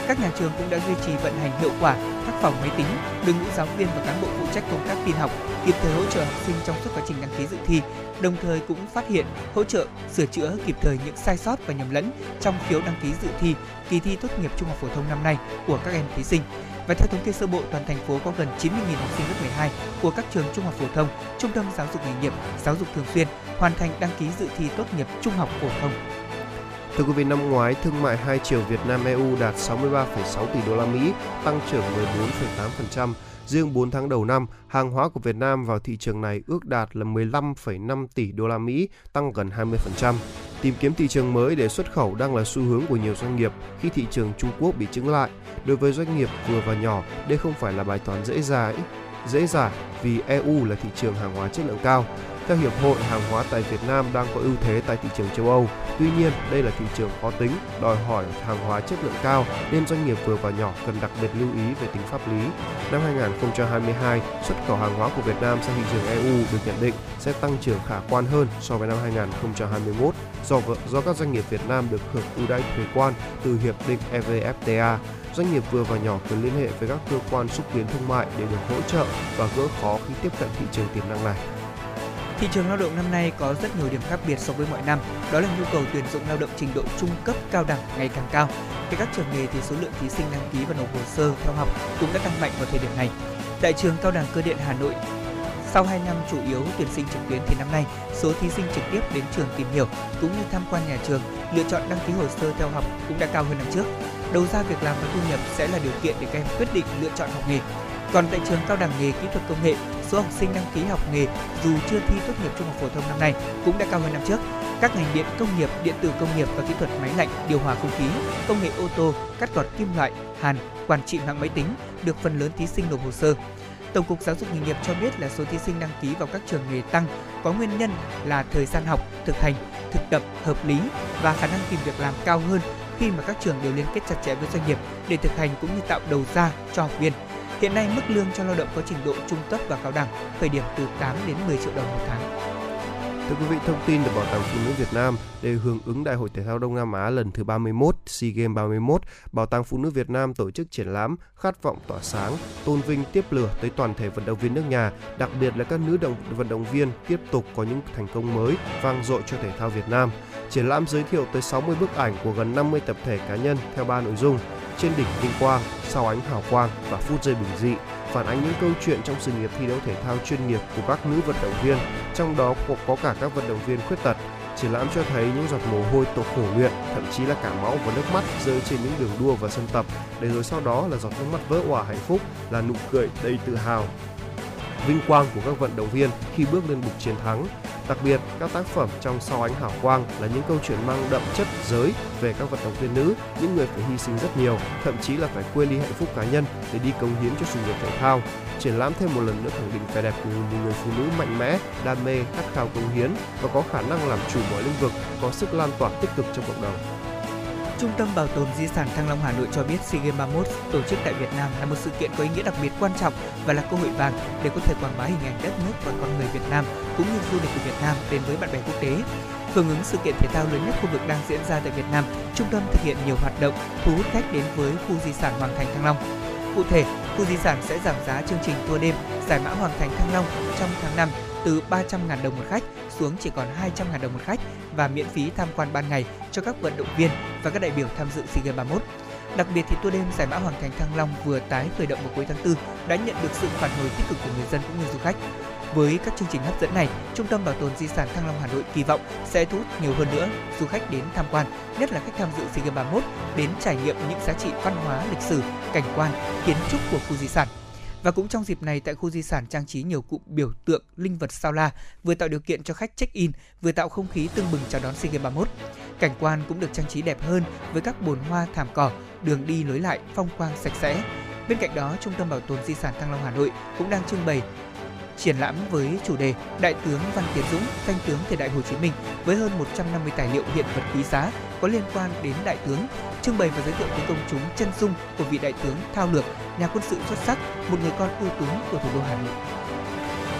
Các nhà trường cũng đã duy trì vận hành hiệu quả các phòng máy tính, đội ngũ giáo viên và cán bộ phụ trách công tác tin học, kịp thời hỗ trợ học sinh trong suốt quá trình đăng ký dự thi, đồng thời cũng phát hiện, hỗ trợ, sửa chữa kịp thời những sai sót và nhầm lẫn trong phiếu đăng ký dự thi kỳ thi tốt nghiệp trung học phổ thông năm nay của các em thí sinh. Và theo thống kê sơ bộ, toàn thành phố có gần 90.000 học sinh lớp 12 của các trường trung học phổ thông, trung tâm giáo dục nghề nghiệp, giáo dục thường xuyên hoàn thành đăng ký dự thi tốt nghiệp trung học phổ thông. Thưa quý vị, năm ngoái, thương mại hai chiều Việt Nam EU đạt 63,6 tỷ đô la Mỹ, tăng trưởng 14,8%. Riêng 4 tháng đầu năm, hàng hóa của Việt Nam vào thị trường này ước đạt là 15,5 tỷ đô la Mỹ, tăng gần 20%. Tìm kiếm thị trường mới để xuất khẩu đang là xu hướng của nhiều doanh nghiệp khi thị trường Trung Quốc bị chững lại. Đối với doanh nghiệp vừa và nhỏ, đây không phải là bài toán dễ dàng vì EU là thị trường hàng hóa chất lượng cao. Theo Hiệp hội, hàng hóa tại Việt Nam đang có ưu thế tại thị trường châu Âu. Tuy nhiên, đây là thị trường khó tính, đòi hỏi hàng hóa chất lượng cao nên doanh nghiệp vừa và nhỏ cần đặc biệt lưu ý về tính pháp lý. Năm 2022, xuất khẩu hàng hóa của Việt Nam sang thị trường EU được nhận định sẽ tăng trưởng khả quan hơn so với năm 2021 do các doanh nghiệp Việt Nam được hưởng ưu đãi thuế quan từ hiệp định EVFTA. Doanh nghiệp vừa và nhỏ cần liên hệ với các cơ quan xúc tiến thương mại để được hỗ trợ và gỡ khó khi tiếp cận thị trường tiềm năng này. Thị trường lao động năm nay có rất nhiều điểm khác biệt so với mọi năm, đó là nhu cầu tuyển dụng lao động trình độ trung cấp cao đẳng ngày càng cao. Tại các trường nghề thì số lượng thí sinh đăng ký và nộp hồ sơ theo học cũng đã tăng mạnh vào thời điểm này. Tại trường Cao đẳng Cơ điện Hà Nội, sau 2 năm chủ yếu tuyển sinh trực tuyến thì năm nay, số thí sinh trực tiếp đến trường tìm hiểu cũng như tham quan nhà trường, lựa chọn đăng ký hồ sơ theo học cũng đã cao hơn năm trước. Đầu ra việc làm và thu nhập sẽ là điều kiện để các em quyết định lựa chọn học nghề. Còn tại trường Cao đẳng nghề Kỹ thuật Công nghệ, số học sinh đăng ký học nghề dù chưa thi tốt nghiệp trung học phổ thông năm nay cũng đã cao hơn năm trước. các ngành điện, công nghiệp, điện tử công nghiệp và kỹ thuật máy lạnh, điều hòa không khí, công nghệ ô tô, cắt gọt kim loại, hàn, quản trị mạng máy tính được phần lớn thí sinh nộp hồ sơ. Tổng cục Giáo dục nghề nghiệp cho biết là số thí sinh đăng ký vào các trường nghề tăng có nguyên nhân là thời gian học, thực hành, thực tập hợp lý và khả năng tìm việc làm cao hơn khi mà các trường đều liên kết chặt chẽ với doanh nghiệp để thực hành cũng như tạo đầu ra cho học viên. Hiện nay, mức lương cho lao động có trình độ trung cấp và cao đẳng khởi điểm từ 8 đến 10 triệu đồng một tháng. Thưa quý vị, thông tin được Bảo tàng Phụ nữ Việt Nam để hưởng ứng Đại hội Thể thao Đông Nam Á lần thứ 31, SEA Games 31, Bảo tàng Phụ nữ Việt Nam tổ chức triển lãm Khát vọng tỏa sáng, tôn vinh tiếp lửa tới toàn thể vận động viên nước nhà, đặc biệt là các nữ vận động viên tiếp tục có những thành công mới vang dội cho thể thao Việt Nam. Triển lãm giới thiệu tới 60 bức ảnh của gần 50 tập thể cá nhân theo 3 nội dung: trên đỉnh vinh quang, sau ánh hào quang và phút giây bình dị, phản ánh những câu chuyện trong sự nghiệp thi đấu thể thao chuyên nghiệp của các nữ vận động viên, trong đó cũng có cả các vận động viên khuyết tật. Triển lãm cho thấy những giọt mồ hôi tổ khổ luyện, thậm chí là cả máu và nước mắt rơi trên những đường đua và sân tập, để rồi sau đó là giọt nước mắt vỡ òa hạnh phúc, là nụ cười đầy tự hào, vinh quang của các vận động viên khi bước lên bục chiến thắng. Đặc biệt, các tác phẩm trong Sau ánh hào quang là những câu chuyện mang đậm chất giới về các vận động viên nữ, những người phải hy sinh rất nhiều, thậm chí là phải quên đi hạnh phúc cá nhân để đi cống hiến cho sự nghiệp thể thao. Triển lãm thêm một lần nữa khẳng định vẻ đẹp của một người phụ nữ mạnh mẽ, đam mê, khát khao cống hiến và có khả năng làm chủ mọi lĩnh vực, có sức lan tỏa tích cực trong cộng đồng. Trung tâm Bảo tồn Di sản Thăng Long Hà Nội cho biết SEA Games 31 tổ chức tại Việt Nam là một sự kiện có ý nghĩa đặc biệt quan trọng và là cơ hội vàng để có thể quảng bá hình ảnh đất nước và con người Việt Nam cũng như du lịch của Việt Nam đến với bạn bè quốc tế. Hưởng ứng sự kiện thể thao lớn nhất khu vực đang diễn ra tại Việt Nam, trung tâm thực hiện nhiều hoạt động thu hút khách đến với khu di sản Hoàng Thành Thăng Long. Cụ thể, khu di sản sẽ giảm giá chương trình tour đêm giải mã Hoàng Thành Thăng Long trong tháng 5 từ 300.000 đồng một khách xuống chỉ còn 200.000 đồng một khách và miễn phí tham quan ban ngày cho các vận động viên và các đại biểu tham dự SEA Games 31. Đặc biệt thì tour đêm giải mã Hoàng Thành Thăng Long vừa tái khởi động vào cuối tháng 4 đã nhận được sự phản hồi tích cực của người dân cũng như du khách. Với các chương trình hấp dẫn này, Trung tâm Bảo tồn Di sản Thăng Long Hà Nội kỳ vọng sẽ thu hút nhiều hơn nữa du khách đến tham quan, nhất là khách tham dự SEA Games 31 đến trải nghiệm những giá trị văn hóa, lịch sử, cảnh quan, kiến trúc của khu di sản. Và cũng trong dịp này, tại khu di sản trang trí nhiều cụm biểu tượng linh vật sao La, vừa tạo điều kiện cho khách check-in, vừa tạo không khí tưng bừng chào đón SEA Games 31. Cảnh quan cũng được trang trí đẹp hơn với các bồn hoa thảm cỏ, đường đi lối lại phong quang sạch sẽ. Bên cạnh đó, Trung tâm Bảo tồn Di sản Thăng Long Hà Nội cũng đang trưng bày triển lãm với chủ đề Đại tướng Văn Tiến Dũng, Danh tướng Thời Đại Hồ Chí Minh với hơn 150 tài liệu hiện vật quý giá có liên quan đến đại tướng, trưng bày và giới thiệu tới công chúng chân dung của vị đại tướng thao lược, nhà quân sự xuất sắc, một người con ưu tú của thủ đô Hà Nội.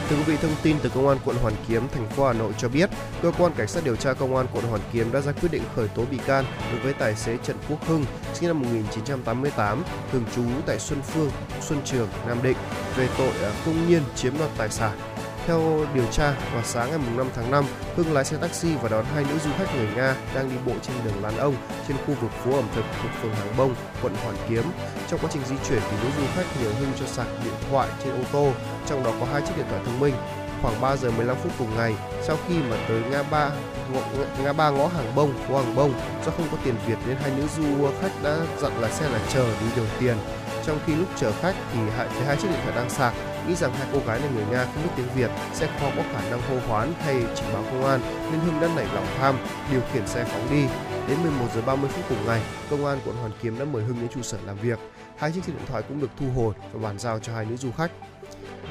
Thưa quý vị, thông tin từ Công an quận Hoàn Kiếm, thành phố Hà Nội cho biết, cơ quan cảnh sát điều tra Công an quận Hoàn Kiếm đã ra quyết định khởi tố bị can đối với tài xế Trần Quốc Hưng, sinh năm 1988, thường trú tại Xuân Phương, Xuân Trường, Nam Định, về tội công nhiên chiếm đoạt tài sản. Theo điều tra, vào sáng ngày 5 tháng 5, Hưng lái xe taxi và đón hai nữ du khách người Nga đang đi bộ trên đường Lán Ông trên khu vực phố ẩm thực thuộc phường Hàng Bông, quận Hoàn Kiếm. Trong quá trình di chuyển thì nữ du khách nhờ Hưng cho sạc điện thoại trên ô tô, trong đó có 2 chiếc điện thoại thông minh. Khoảng 3 giờ 15 phút cùng ngày, sau khi mà tới ngã ba ngõ Hàng Bông, phố Hàng Bông, do không có tiền Việt nên hai nữ du khách đã dặn lái xe là chờ đi đổi tiền. Trong khi lúc chờ khách thì thấy hai chiếc điện thoại đang sạc, nghĩ rằng hai cô gái là người Nga không biết tiếng Việt sẽ khó có khả năng hô hoán hay trình báo công an nên Hưng đã nảy lòng tham, điều khiển xe phóng đi. Đến 11 giờ 30 phút cùng ngày, Công an quận Hoàn Kiếm đã mời Hưng đến trụ sở làm việc. Hai chiếc điện thoại cũng được thu hồi và bàn giao cho hai nữ du khách.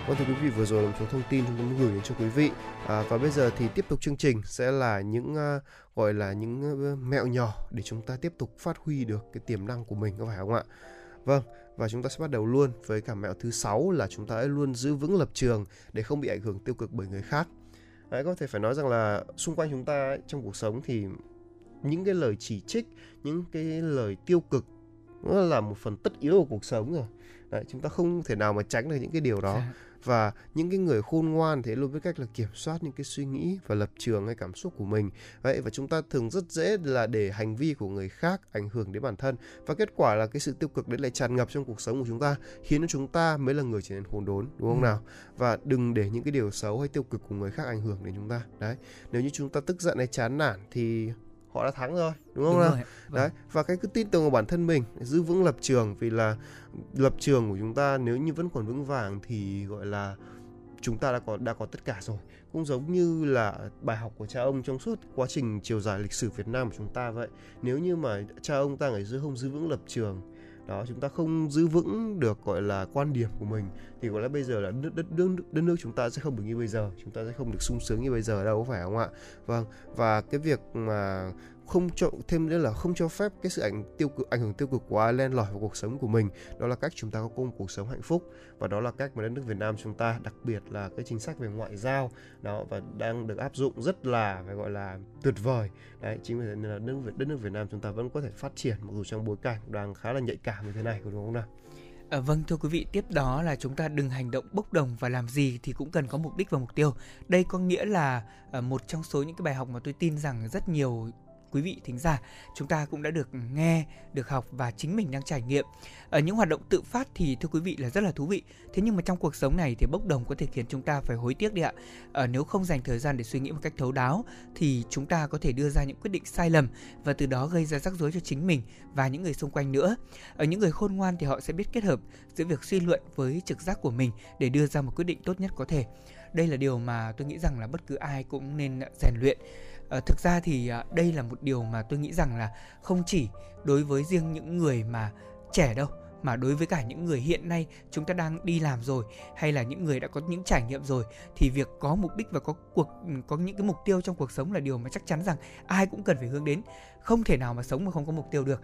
Vâng, thưa quý vị, vừa rồi là một số thông tin chúng tôi muốn gửi đến cho quý vị. Và bây giờ thì tiếp tục chương trình sẽ là những gọi là những mẹo nhỏ để chúng ta tiếp tục phát huy được cái tiềm năng của mình, có phải không ạ? Vâng, và chúng ta sẽ bắt đầu luôn với cả mẹo thứ 6 là chúng ta hãy luôn giữ vững lập trường để không bị ảnh hưởng tiêu cực bởi người khác. Có thể phải nói rằng là xung quanh chúng ta trong cuộc sống thì những cái lời chỉ trích, những cái lời tiêu cực nó là một phần tất yếu của cuộc sống rồi. Chúng ta không thể nào mà tránh được những cái điều đó. Và những cái người khôn ngoan thì luôn biết cách là kiểm soát những cái suy nghĩ và lập trường hay cảm xúc của mình. Vậy và chúng ta thường rất dễ là để hành vi của người khác ảnh hưởng đến bản thân. Và kết quả là cái sự tiêu cực đấy lại tràn ngập trong cuộc sống của chúng ta, khiến chúng ta mới là người trở nên khôn đốn, đúng không nào? Và đừng để những cái điều xấu hay tiêu cực của người khác ảnh hưởng đến chúng ta. Đấy, nếu như chúng ta tức giận hay chán nản thì họ đã thắng rồi, đúng không nào? Đấy, và cái cứ tin tưởng vào bản thân mình, giữ vững lập trường, vì là lập trường của chúng ta nếu như vẫn còn vững vàng thì gọi là chúng ta đã có tất cả rồi. Cũng giống như là bài học của cha ông trong suốt quá trình chiều dài lịch sử Việt Nam của chúng ta vậy. Nếu như mà cha ông ta ngày xưa không giữ vững lập trường đó, chúng ta không giữ vững được gọi là quan điểm của mình, thì có lẽ bây giờ là đất nước chúng ta sẽ không được như bây giờ, chúng ta sẽ không được sung sướng như bây giờ đâu, phải không ạ? Vâng, và cái việc mà không cho thêm nữa là không cho phép cái sự ảnh hưởng tiêu cực của ai len lỏi vào cuộc sống của mình, đó là cách chúng ta có một cuộc sống hạnh phúc, và đó là cách mà đất nước Việt Nam chúng ta, đặc biệt là cái chính sách về ngoại giao đó, và đang được áp dụng rất là phải gọi là tuyệt vời. Đấy, chính vì thế nên là đất nước Việt Nam chúng ta vẫn có thể phát triển mặc dù trong bối cảnh đang khá là nhạy cảm như thế này, đúng không nào? Vâng, thưa quý vị, tiếp đó là chúng ta đừng hành động bốc đồng, và làm gì thì cũng cần có mục đích và mục tiêu. Đây có nghĩa là một trong số những cái bài học mà tôi tin rằng rất nhiều quý vị thính giả chúng ta cũng đã được nghe, được học và chính mình đang trải nghiệm. Ở những hoạt động tự phát thì thưa quý vị là rất là thú vị. Thế nhưng mà trong cuộc sống này thì bốc đồng có thể khiến chúng ta phải hối tiếc đấy ạ. Nếu không dành thời gian để suy nghĩ một cách thấu đáo thì chúng ta có thể đưa ra những quyết định sai lầm và từ đó gây ra rắc rối cho chính mình và những người xung quanh nữa. Những người khôn ngoan thì họ sẽ biết kết hợp giữa việc suy luận với trực giác của mình để đưa ra một quyết định tốt nhất có thể. Đây là điều mà tôi nghĩ rằng là bất cứ ai cũng nên rèn luyện. Thực ra thì đây là một điều mà tôi nghĩ rằng là không chỉ đối với riêng những người mà trẻ đâu, mà đối với cả những người hiện nay chúng ta đang đi làm rồi, hay là những người đã có những trải nghiệm rồi, thì việc có mục đích và có những cái mục tiêu trong cuộc sống là điều mà chắc chắn rằng ai cũng cần phải hướng đến. Không thể nào mà sống mà không có mục tiêu được,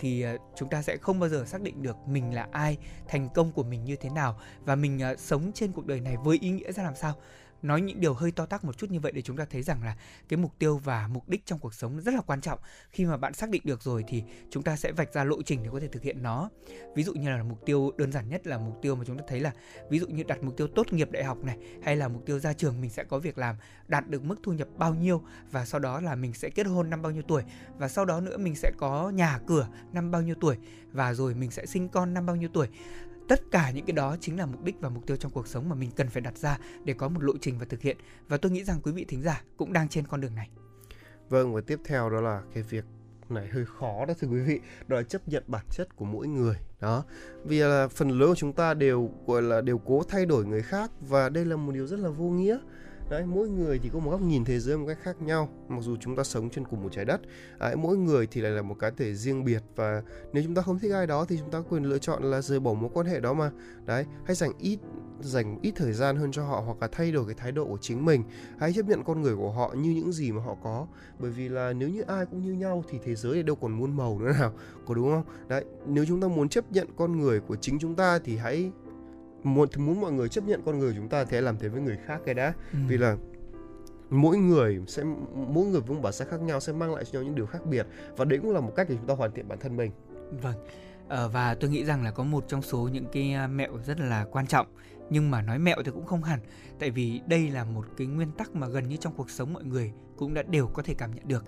thì chúng ta sẽ không bao giờ xác định được mình là ai, thành công của mình như thế nào, và mình sống trên cuộc đời này với ý nghĩa ra làm sao. Nói những điều hơi to tát một chút như vậy để chúng ta thấy rằng là cái mục tiêu và mục đích trong cuộc sống rất là quan trọng. Khi mà bạn xác định được rồi thì chúng ta sẽ vạch ra lộ trình để có thể thực hiện nó. Ví dụ như là mục tiêu đơn giản nhất là mục tiêu mà chúng ta thấy là, ví dụ như đặt mục tiêu tốt nghiệp đại học này, hay là mục tiêu ra trường mình sẽ có việc làm, đạt được mức thu nhập bao nhiêu, và sau đó là mình sẽ kết hôn năm bao nhiêu tuổi, và sau đó nữa mình sẽ có nhà cửa năm bao nhiêu tuổi, và rồi mình sẽ sinh con năm bao nhiêu tuổi. Tất cả những cái đó chính là mục đích và mục tiêu trong cuộc sống mà mình cần phải đặt ra để có một lộ trình và thực hiện. Và tôi nghĩ rằng quý vị thính giả cũng đang trên con đường này. Vâng, và tiếp theo đó là cái việc này hơi khó đó thưa quý vị, đó là chấp nhận bản chất của mỗi người. Đó, vì là phần lớn của chúng ta đều gọi là đều cố thay đổi người khác, và đây là một điều rất là vô nghĩa. Đấy, mỗi người thì có một góc nhìn thế giới một cách khác nhau, mặc dù chúng ta sống trên cùng một trái đất. Mỗi người thì lại là một cá thể riêng biệt, và nếu chúng ta không thích ai đó thì chúng ta có quyền lựa chọn là rời bỏ mối quan hệ đó mà. Đấy, hãy dành ít thời gian hơn cho họ, hoặc là thay đổi cái thái độ của chính mình. Hãy chấp nhận con người của họ như những gì mà họ có, bởi vì là nếu như ai cũng như nhau thì thế giới đâu còn muôn màu nữa nào, có đúng không? Đấy, nếu chúng ta muốn chấp nhận con người của chính chúng ta thì hãy muốn mọi người chấp nhận con người chúng ta thì hãy làm thế với người khác cái đã. Vì là mỗi người với một bản sắc khác nhau sẽ mang lại cho nhau những điều khác biệt, và đấy cũng là một cách để chúng ta hoàn thiện bản thân mình. Vâng, và tôi nghĩ rằng là có một trong số những cái mẹo rất là quan trọng, nhưng mà nói mẹo thì cũng không hẳn, tại vì đây là một cái nguyên tắc mà gần như trong cuộc sống mọi người cũng đã đều có thể cảm nhận được.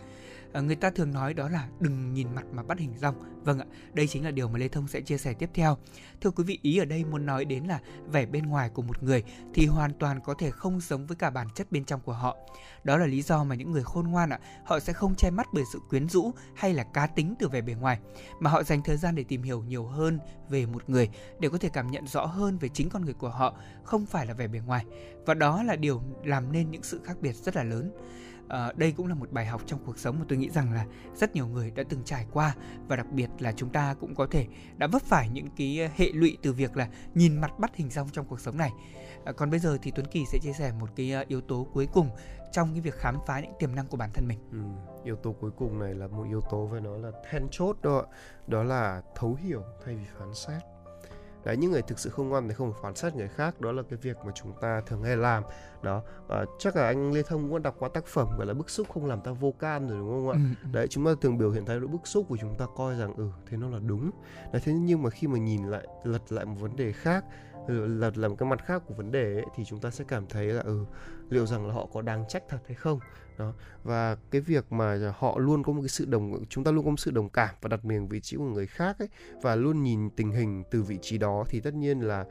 Người ta thường nói đó là đừng nhìn mặt mà bắt hình dong. Vâng ạ, đây chính là điều mà Lê Thông sẽ chia sẻ tiếp theo. Thưa quý vị, ý ở đây muốn nói đến là vẻ bên ngoài của một người thì hoàn toàn có thể không giống với cả bản chất bên trong của họ. Đó là lý do mà những người khôn ngoan ạ, họ sẽ không che mắt bởi sự quyến rũ hay là cá tính từ vẻ bề ngoài, mà họ dành thời gian để tìm hiểu nhiều hơn về một người, để có thể cảm nhận rõ hơn về chính con người của họ, không phải là vẻ bề ngoài. Và đó là điều làm nên những sự khác biệt rất là lớn. Đây cũng là một bài học trong cuộc sống mà tôi nghĩ rằng là rất nhiều người đã từng trải qua, và đặc biệt là chúng ta cũng có thể đã vấp phải những cái hệ lụy từ việc là nhìn mặt bắt hình dong trong cuộc sống này. Còn bây giờ thì Tuấn Kỳ sẽ chia sẻ một cái yếu tố cuối cùng trong cái việc khám phá những tiềm năng của bản thân mình. Yếu tố cuối cùng này là một yếu tố với nó là then chốt đó, đó là thấu hiểu thay vì phán xét. Đấy, những người thực sự không ngoan thì không phán xét người khác, đó là cái việc mà chúng ta thường hay làm đó. Chắc là anh Lê Thông cũng đã đọc qua tác phẩm gọi là Bức Xúc Không Làm Ta Vô Can rồi, đúng không ạ? Đấy, chúng ta thường biểu hiện thái độ bức xúc của chúng ta, coi rằng thế nó là đúng. Đấy, thế nhưng mà khi mà nhìn lại, lật lại một vấn đề khác, lật lại một cái mặt khác của vấn đề ấy, thì chúng ta sẽ cảm thấy là liệu rằng là họ có đáng trách thật hay không. Đó, và cái việc mà họ luôn có một cái chúng ta luôn có một sự đồng cảm và đặt mình vị trí của người khác ấy, và luôn nhìn tình hình từ vị trí đó, thì tất nhiên là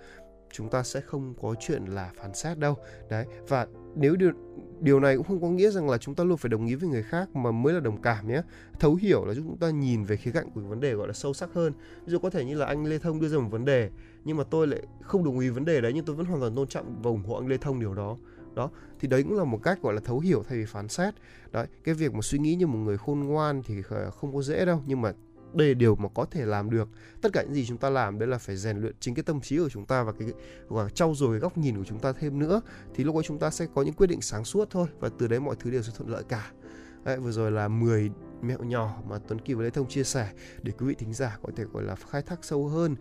chúng ta sẽ không có chuyện là phán xét đâu. Đấy, và nếu điều này cũng không có nghĩa rằng là chúng ta luôn phải đồng ý với người khác mà mới là đồng cảm nhé. Thấu hiểu là chúng ta nhìn về khía cạnh của vấn đề gọi là sâu sắc hơn. Ví dụ có thể như là anh Lê Thông đưa ra một vấn đề, nhưng mà tôi lại không đồng ý vấn đề đấy, nhưng tôi vẫn hoàn toàn tôn trọng và ủng hộ anh Lê Thông điều đó. Đó, thì đấy cũng là một cách gọi là thấu hiểu thay vì phán xét. Đấy, cái việc mà suy nghĩ như một người khôn ngoan thì không có dễ đâu, nhưng mà đây là điều mà có thể làm được. Tất cả những gì chúng ta làm đấy là phải rèn luyện chính cái tâm trí của chúng ta và trau dồi cái góc nhìn của chúng ta thêm nữa, thì lúc ấy chúng ta sẽ có những quyết định sáng suốt thôi, và từ đấy mọi thứ đều sẽ thuận lợi cả. Đấy, vừa rồi là 10 mẹo nhỏ mà Tuấn Kỳ và Lê Thông chia sẻ để quý vị thính giả có thể gọi là khai thác sâu hơn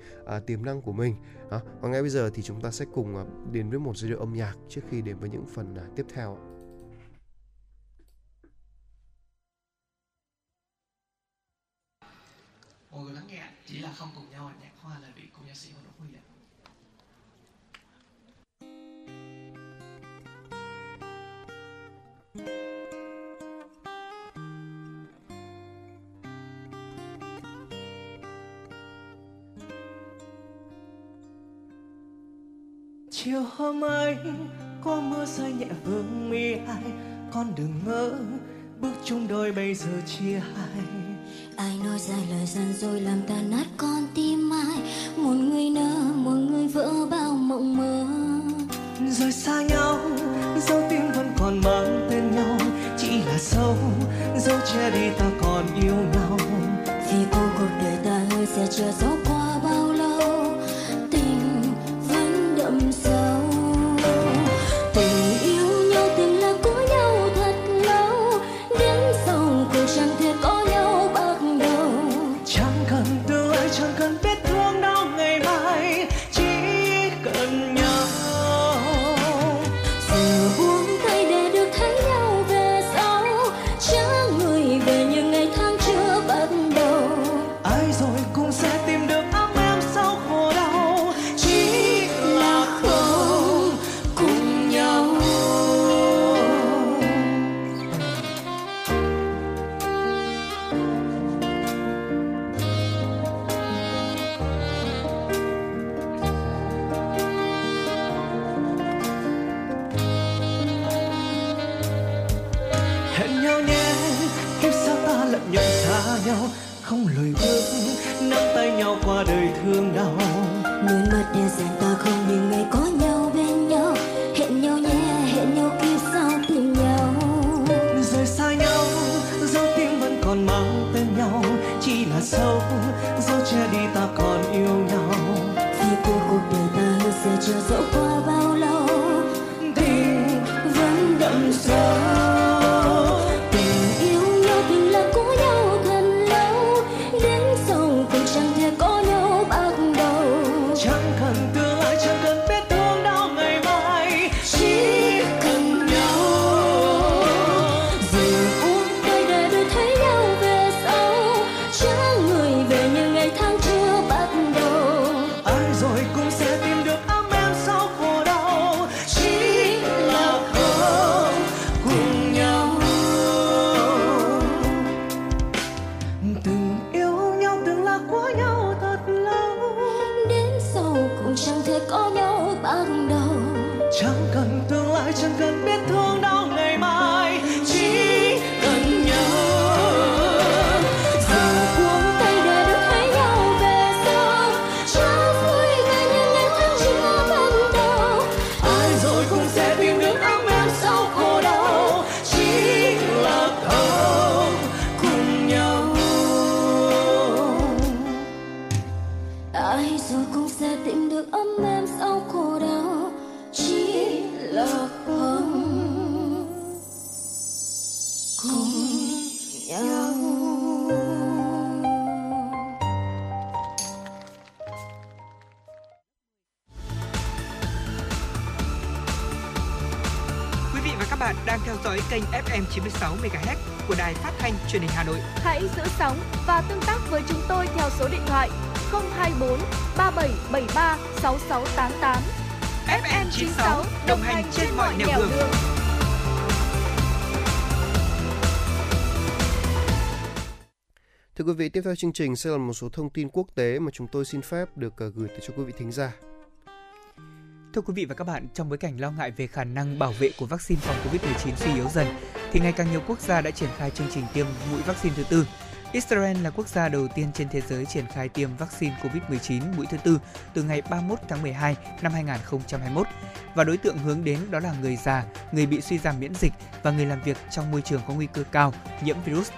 tiềm năng của mình. Và ngay bây giờ thì chúng ta sẽ cùng đến với một giai điệu âm nhạc trước khi đến với những phần tiếp theo. Mọi người lắng nghe, chỉ là không cùng nhau nhạc hoa là vị cô nhạc sĩ của Đỗ Huy ạ. Chiều hôm ấy có mưa rơi nhẹ vương mi ai, con đừng ngỡ bước chung đôi bây giờ chia hai. Ai nói ra lời gian dối làm tan nát con tim ai, một người nỡ, một người vỡ bao mộng mơ. Rồi xa nhau, dấu tim vẫn còn mang tên nhau, chỉ là dấu, dấu che đi ta còn yêu nhau. Vì cô cuộc đời ta hơi sẽ chưa dấu qua bao lâu, tình vẫn đậm sâu. Tình yêu nhau, tình là của nhau thật lâu, đến sau cuộc chẳng thể có nhau. Chẳng cần biết thương đau ngày mai, chỉ cần nhau. Giờ buông tay để được thấy nhau về sau, trả người về những ngày tháng chưa bắt đầu. Ai rồi cũng sẽ tìm được ấm em sau khổ đau, chỉ là không cùng nhau. Nhận xa nhau không lời bước, nắm tay nhau qua đời thương đau. Người mất đe dọa ta không những ngày có nhau bên nhau, hẹn nhau nhé, hẹn nhau kiếp sau tìm nhau. Rồi xa nhau, dấu tim vẫn còn mang tên nhau, chỉ là dấu, dấu che đi ta còn yêu nhau. Vì cô cuộc đời ta hứa sẽ chờ dẫu qua bao lâu, tình vẫn đậm sâu. Kênh FM 96 MHz của Đài Phát thanh Truyền hình Hà Nội. Hãy giữ sóng và tương tác với chúng tôi theo số điện thoại 024 3773 6688. FM 96 đồng hành trên mọi nẻo đường. Thưa quý vị, tiếp theo chương trình sẽ là một số thông tin quốc tế mà chúng tôi xin phép được gửi tới cho quý vị thính giả. Thưa quý vị và các bạn, trong bối cảnh lo ngại về khả năng bảo vệ của vaccine phòng COVID-19 suy yếu dần, thì ngày càng nhiều quốc gia đã triển khai chương trình tiêm mũi vaccine thứ tư. Israel là quốc gia đầu tiên trên thế giới triển khai tiêm vaccine COVID-19 mũi thứ tư từ ngày 31 tháng 12 năm 2021. Và đối tượng hướng đến đó là người già, người bị suy giảm miễn dịch và người làm việc trong môi trường có nguy cơ cao nhiễm virus.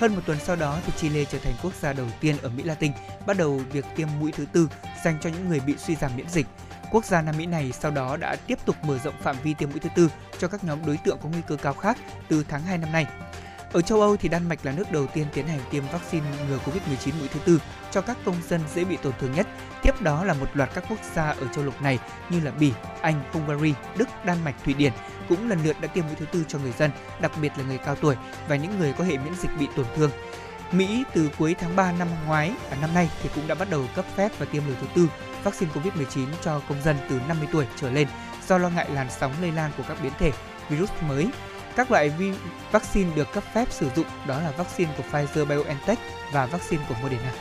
Hơn một tuần sau đó, thì Chile trở thành quốc gia đầu tiên ở Mỹ Latin bắt đầu việc tiêm mũi thứ tư dành cho những người bị suy giảm miễn dịch. Quốc gia Nam Mỹ này sau đó đã tiếp tục mở rộng phạm vi tiêm mũi thứ tư cho các nhóm đối tượng có nguy cơ cao khác từ tháng 2 năm nay. Ở châu Âu thì Đan Mạch là nước đầu tiên tiến hành tiêm vaccine ngừa Covid-19 mũi thứ tư cho các công dân dễ bị tổn thương nhất. Tiếp đó là một loạt các quốc gia ở châu lục này như là Bỉ, Anh, Hungary, Đức, Đan Mạch, Thụy Điển cũng lần lượt đã tiêm mũi thứ tư cho người dân, đặc biệt là người cao tuổi và những người có hệ miễn dịch bị tổn thương. Mỹ từ cuối tháng 3 năm nay thì cũng đã bắt đầu cấp phép và tiêm liều thứ tư vaccine Covid-19 cho công dân từ 50 tuổi trở lên do lo ngại làn sóng lây lan của các biến thể virus mới. Các loại vaccine được cấp phép sử dụng đó là vaccine của Pfizer-BioNTech và vaccine của Moderna.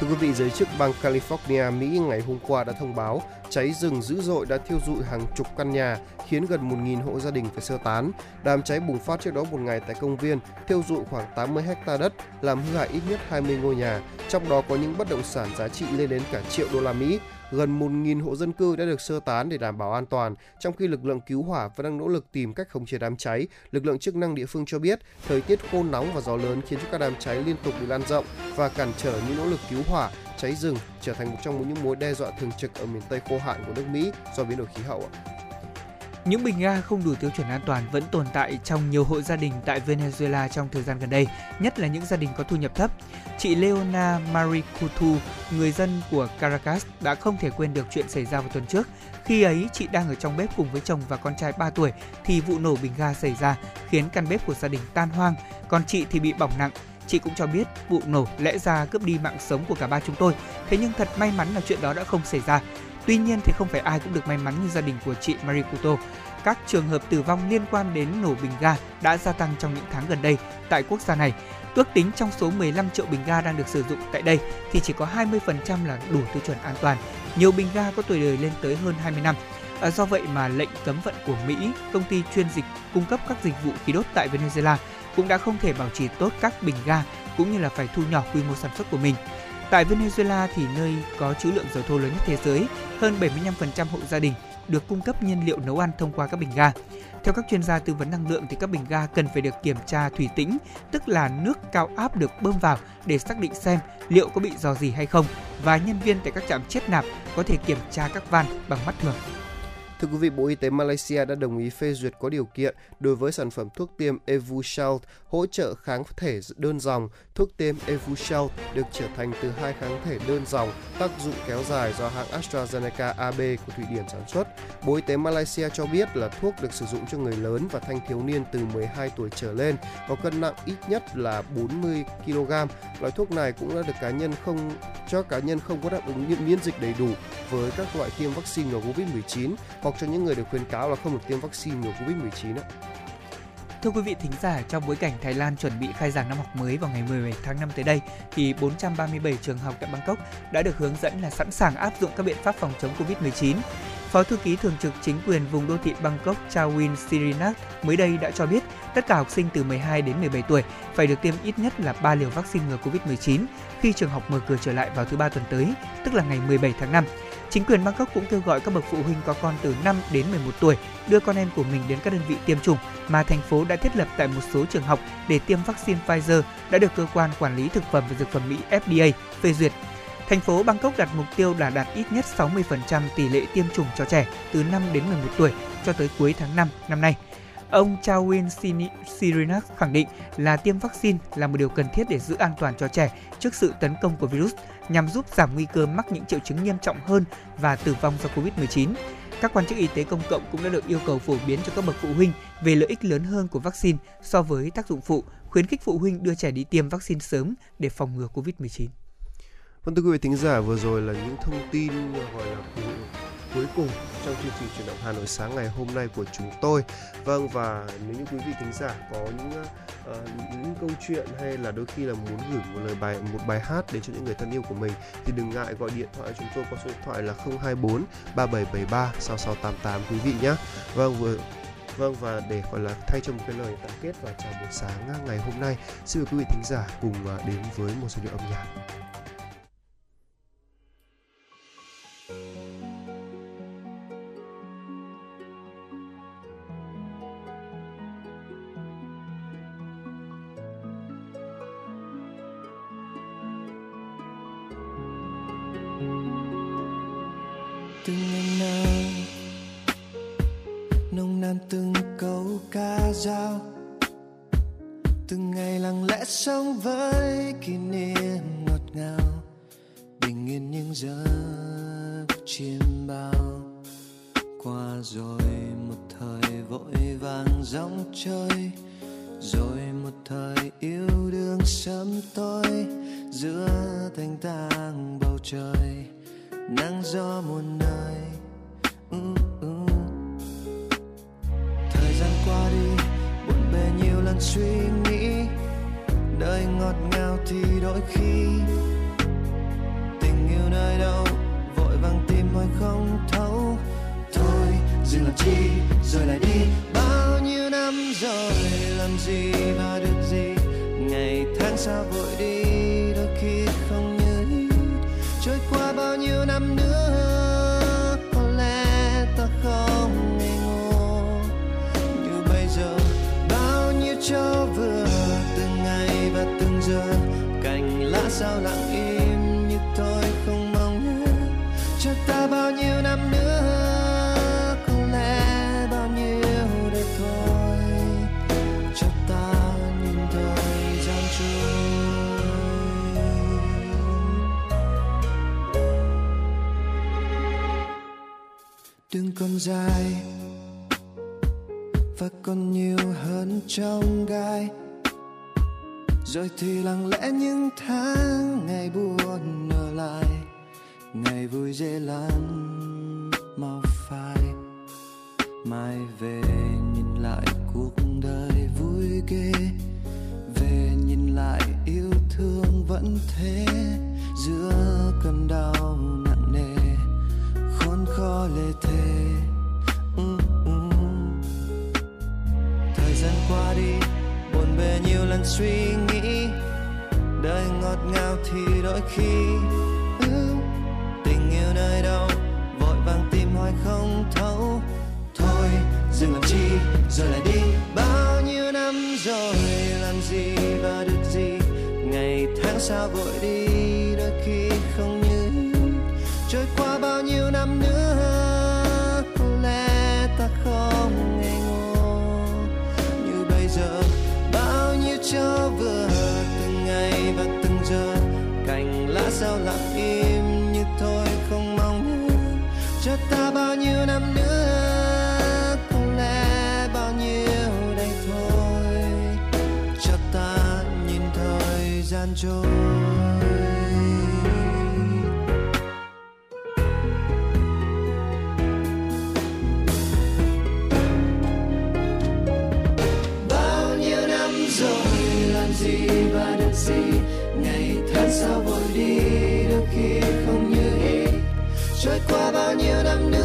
Thưa quý vị, giới chức bang California, Mỹ ngày hôm qua đã thông báo cháy rừng dữ dội đã thiêu rụi hàng chục căn nhà, khiến gần 1.000 hộ gia đình phải sơ tán. Đám cháy bùng phát trước đó một ngày tại công viên, thiêu rụi khoảng 80 hectare đất, làm hư hại ít nhất 20 ngôi nhà, trong đó có những bất động sản giá trị lên đến cả $1 triệu. Gần 1.000 hộ dân cư đã được sơ tán để đảm bảo an toàn, trong khi lực lượng cứu hỏa vẫn đang nỗ lực tìm cách khống chế đám cháy. Lực lượng chức năng địa phương cho biết, thời tiết khô nóng và gió lớn khiến cho các đám cháy liên tục bị lan rộng và cản trở những nỗ lực cứu hỏa. Cháy rừng trở thành một trong những mối đe dọa thường trực ở miền Tây khô hạn của nước Mỹ do biến đổi khí hậu. Những bình ga không đủ tiêu chuẩn an toàn vẫn tồn tại trong nhiều hộ gia đình tại Venezuela trong thời gian gần đây, nhất là những gia đình có thu nhập thấp. Chị Leona Maricutu, người dân của Caracas, đã không thể quên được chuyện xảy ra vào tuần trước. Khi ấy, chị đang ở trong bếp cùng với chồng và con trai 3 tuổi thì vụ nổ bình ga xảy ra, khiến căn bếp của gia đình tan hoang, còn chị thì bị bỏng nặng. Chị cũng cho biết vụ nổ lẽ ra cướp đi mạng sống của cả ba chúng tôi, thế nhưng thật may mắn là chuyện đó đã không xảy ra. Tuy nhiên thì không phải ai cũng được may mắn như gia đình của chị Maricuto. Các trường hợp tử vong liên quan đến nổ bình ga đã gia tăng trong những tháng gần đây tại quốc gia này. Ước tính trong số 15 triệu bình ga đang được sử dụng tại đây thì chỉ có 20% là đủ tiêu chuẩn an toàn. Nhiều bình ga có tuổi đời lên tới hơn 20 năm. Do vậy mà lệnh cấm vận của Mỹ, công ty chuyên dịch cung cấp các dịch vụ khí đốt tại Venezuela cũng đã không thể bảo trì tốt các bình ga cũng như là phải thu nhỏ quy mô sản xuất của mình. Tại Venezuela thì nơi có trữ lượng dầu thô lớn nhất thế giới, hơn 75% hộ gia đình được cung cấp nhiên liệu nấu ăn thông qua các bình ga. Theo các chuyên gia tư vấn năng lượng thì các bình ga cần phải được kiểm tra thủy tĩnh, tức là nước cao áp được bơm vào để xác định xem liệu có bị rò rỉ hay không, và nhân viên tại các trạm chiết nạp có thể kiểm tra các van bằng mắt thường. Thưa quý vị, Bộ Y tế Malaysia đã đồng ý phê duyệt có điều kiện đối với sản phẩm thuốc tiêm Evusheld hỗ trợ kháng thể đơn dòng. Thuốc tiêm Evusheld được trở thành từ hai kháng thể đơn dòng tác dụng kéo dài do hãng AstraZeneca AB của Thụy Điển sản xuất. Bộ Y tế Malaysia cho biết là thuốc được sử dụng cho người lớn và thanh thiếu niên từ 12 tuổi trở lên, có cân nặng ít nhất là 40 kg. Loại thuốc này cũng đã được cá nhân không có đáp ứng miễn dịch đầy đủ với các loại tiêm vaccine ngừa COVID-19, hoặc cho những người được khuyến cáo là không được tiêm vaccine ngừa Covid-19 ạ. Thưa quý vị thính giả, trong bối cảnh Thái Lan chuẩn bị khai giảng năm học mới vào ngày 17 tháng 5 tới đây, thì 437 trường học tại Bangkok đã được hướng dẫn là sẵn sàng áp dụng các biện pháp phòng chống Covid-19. Phó thư ký thường trực chính quyền vùng đô thị Bangkok Chawin Sirinat mới đây đã cho biết tất cả học sinh từ 12 đến 17 tuổi phải được tiêm ít nhất là 3 liều vaccine ngừa Covid-19 khi trường học mở cửa trở lại vào thứ Ba tuần tới, tức là ngày 17 tháng 5. Chính quyền Bangkok cũng kêu gọi các bậc phụ huynh có con từ 5 đến 11 tuổi đưa con em của mình đến các đơn vị tiêm chủng mà thành phố đã thiết lập tại một số trường học để tiêm vaccine Pfizer đã được cơ quan quản lý thực phẩm và dược phẩm Mỹ FDA phê duyệt. Thành phố Bangkok đặt mục tiêu là đạt ít nhất 60% tỷ lệ tiêm chủng cho trẻ từ 5 đến 11 tuổi cho tới cuối tháng 5 năm nay. Ông Chawin Sirinat khẳng định là tiêm vaccine là một điều cần thiết để giữ an toàn cho trẻ trước sự tấn công của virus, nhằm giúp giảm nguy cơ mắc những triệu chứng nghiêm trọng hơn và tử vong do Covid-19. Các quan chức y tế công cộng cũng đã được yêu cầu phổ biến cho các bậc phụ huynh về lợi ích lớn hơn của vaccine so với tác dụng phụ, khuyến khích phụ huynh đưa trẻ đi tiêm vaccine sớm để phòng ngừa Covid-19. Vâng, thưa quý vị thính giả, vừa rồi là những thông tin gọi là cuối cùng trong chương trình Chuyển động Hà Nội sáng ngày hôm nay của chúng tôi. Vâng, và nếu như quý vị thính giả có những câu chuyện hay là đôi khi là muốn gửi một bài hát đến cho những người thân yêu của mình thì đừng ngại gọi điện thoại chúng tôi qua số điện thoại là 024 3773 6688 quý vị nhé. Vâng, và để gọi là thay cho một cái lời tạm kết và chào buổi sáng ngày hôm nay, xin mời quý vị thính giả cùng đến với một giai điệu âm nhạc. Đường còn dài và còn nhiều hơn trong gai, rồi thì lặng lẽ những tháng ngày buồn ở lại, ngày vui dễ lắm mau phai. Mai về nhìn lại cuộc đời vui ghê, về nhìn lại yêu thương vẫn thế giữa cơn đau nặng nề. Khó lê thế. Thời gian qua đi, buồn bề nhiều lần suy nghĩ, đời ngọt ngào thì đôi khi tình yêu nơi đâu, vội vàng tìm hoài không thấu. Thôi dừng làm chi rồi lại đi, bao nhiêu năm rồi làm gì và được gì, ngày tháng sao vội đi đôi khi không như ý. Trôi qua bao nhiêu năm nữa không ngây ngô như bây giờ, bao nhiêu cho vừa, từng ngày và từng giờ, cành lá sao lặng im như tôi không mong nhớ. Cho ta bao nhiêu năm nữa, có lẽ bao nhiêu đây thôi, cho ta nhìn thời gian trôi. Và được gì ngày tháng sao vội đi đôi khi không như ý, trôi qua bao nhiêu năm nữa.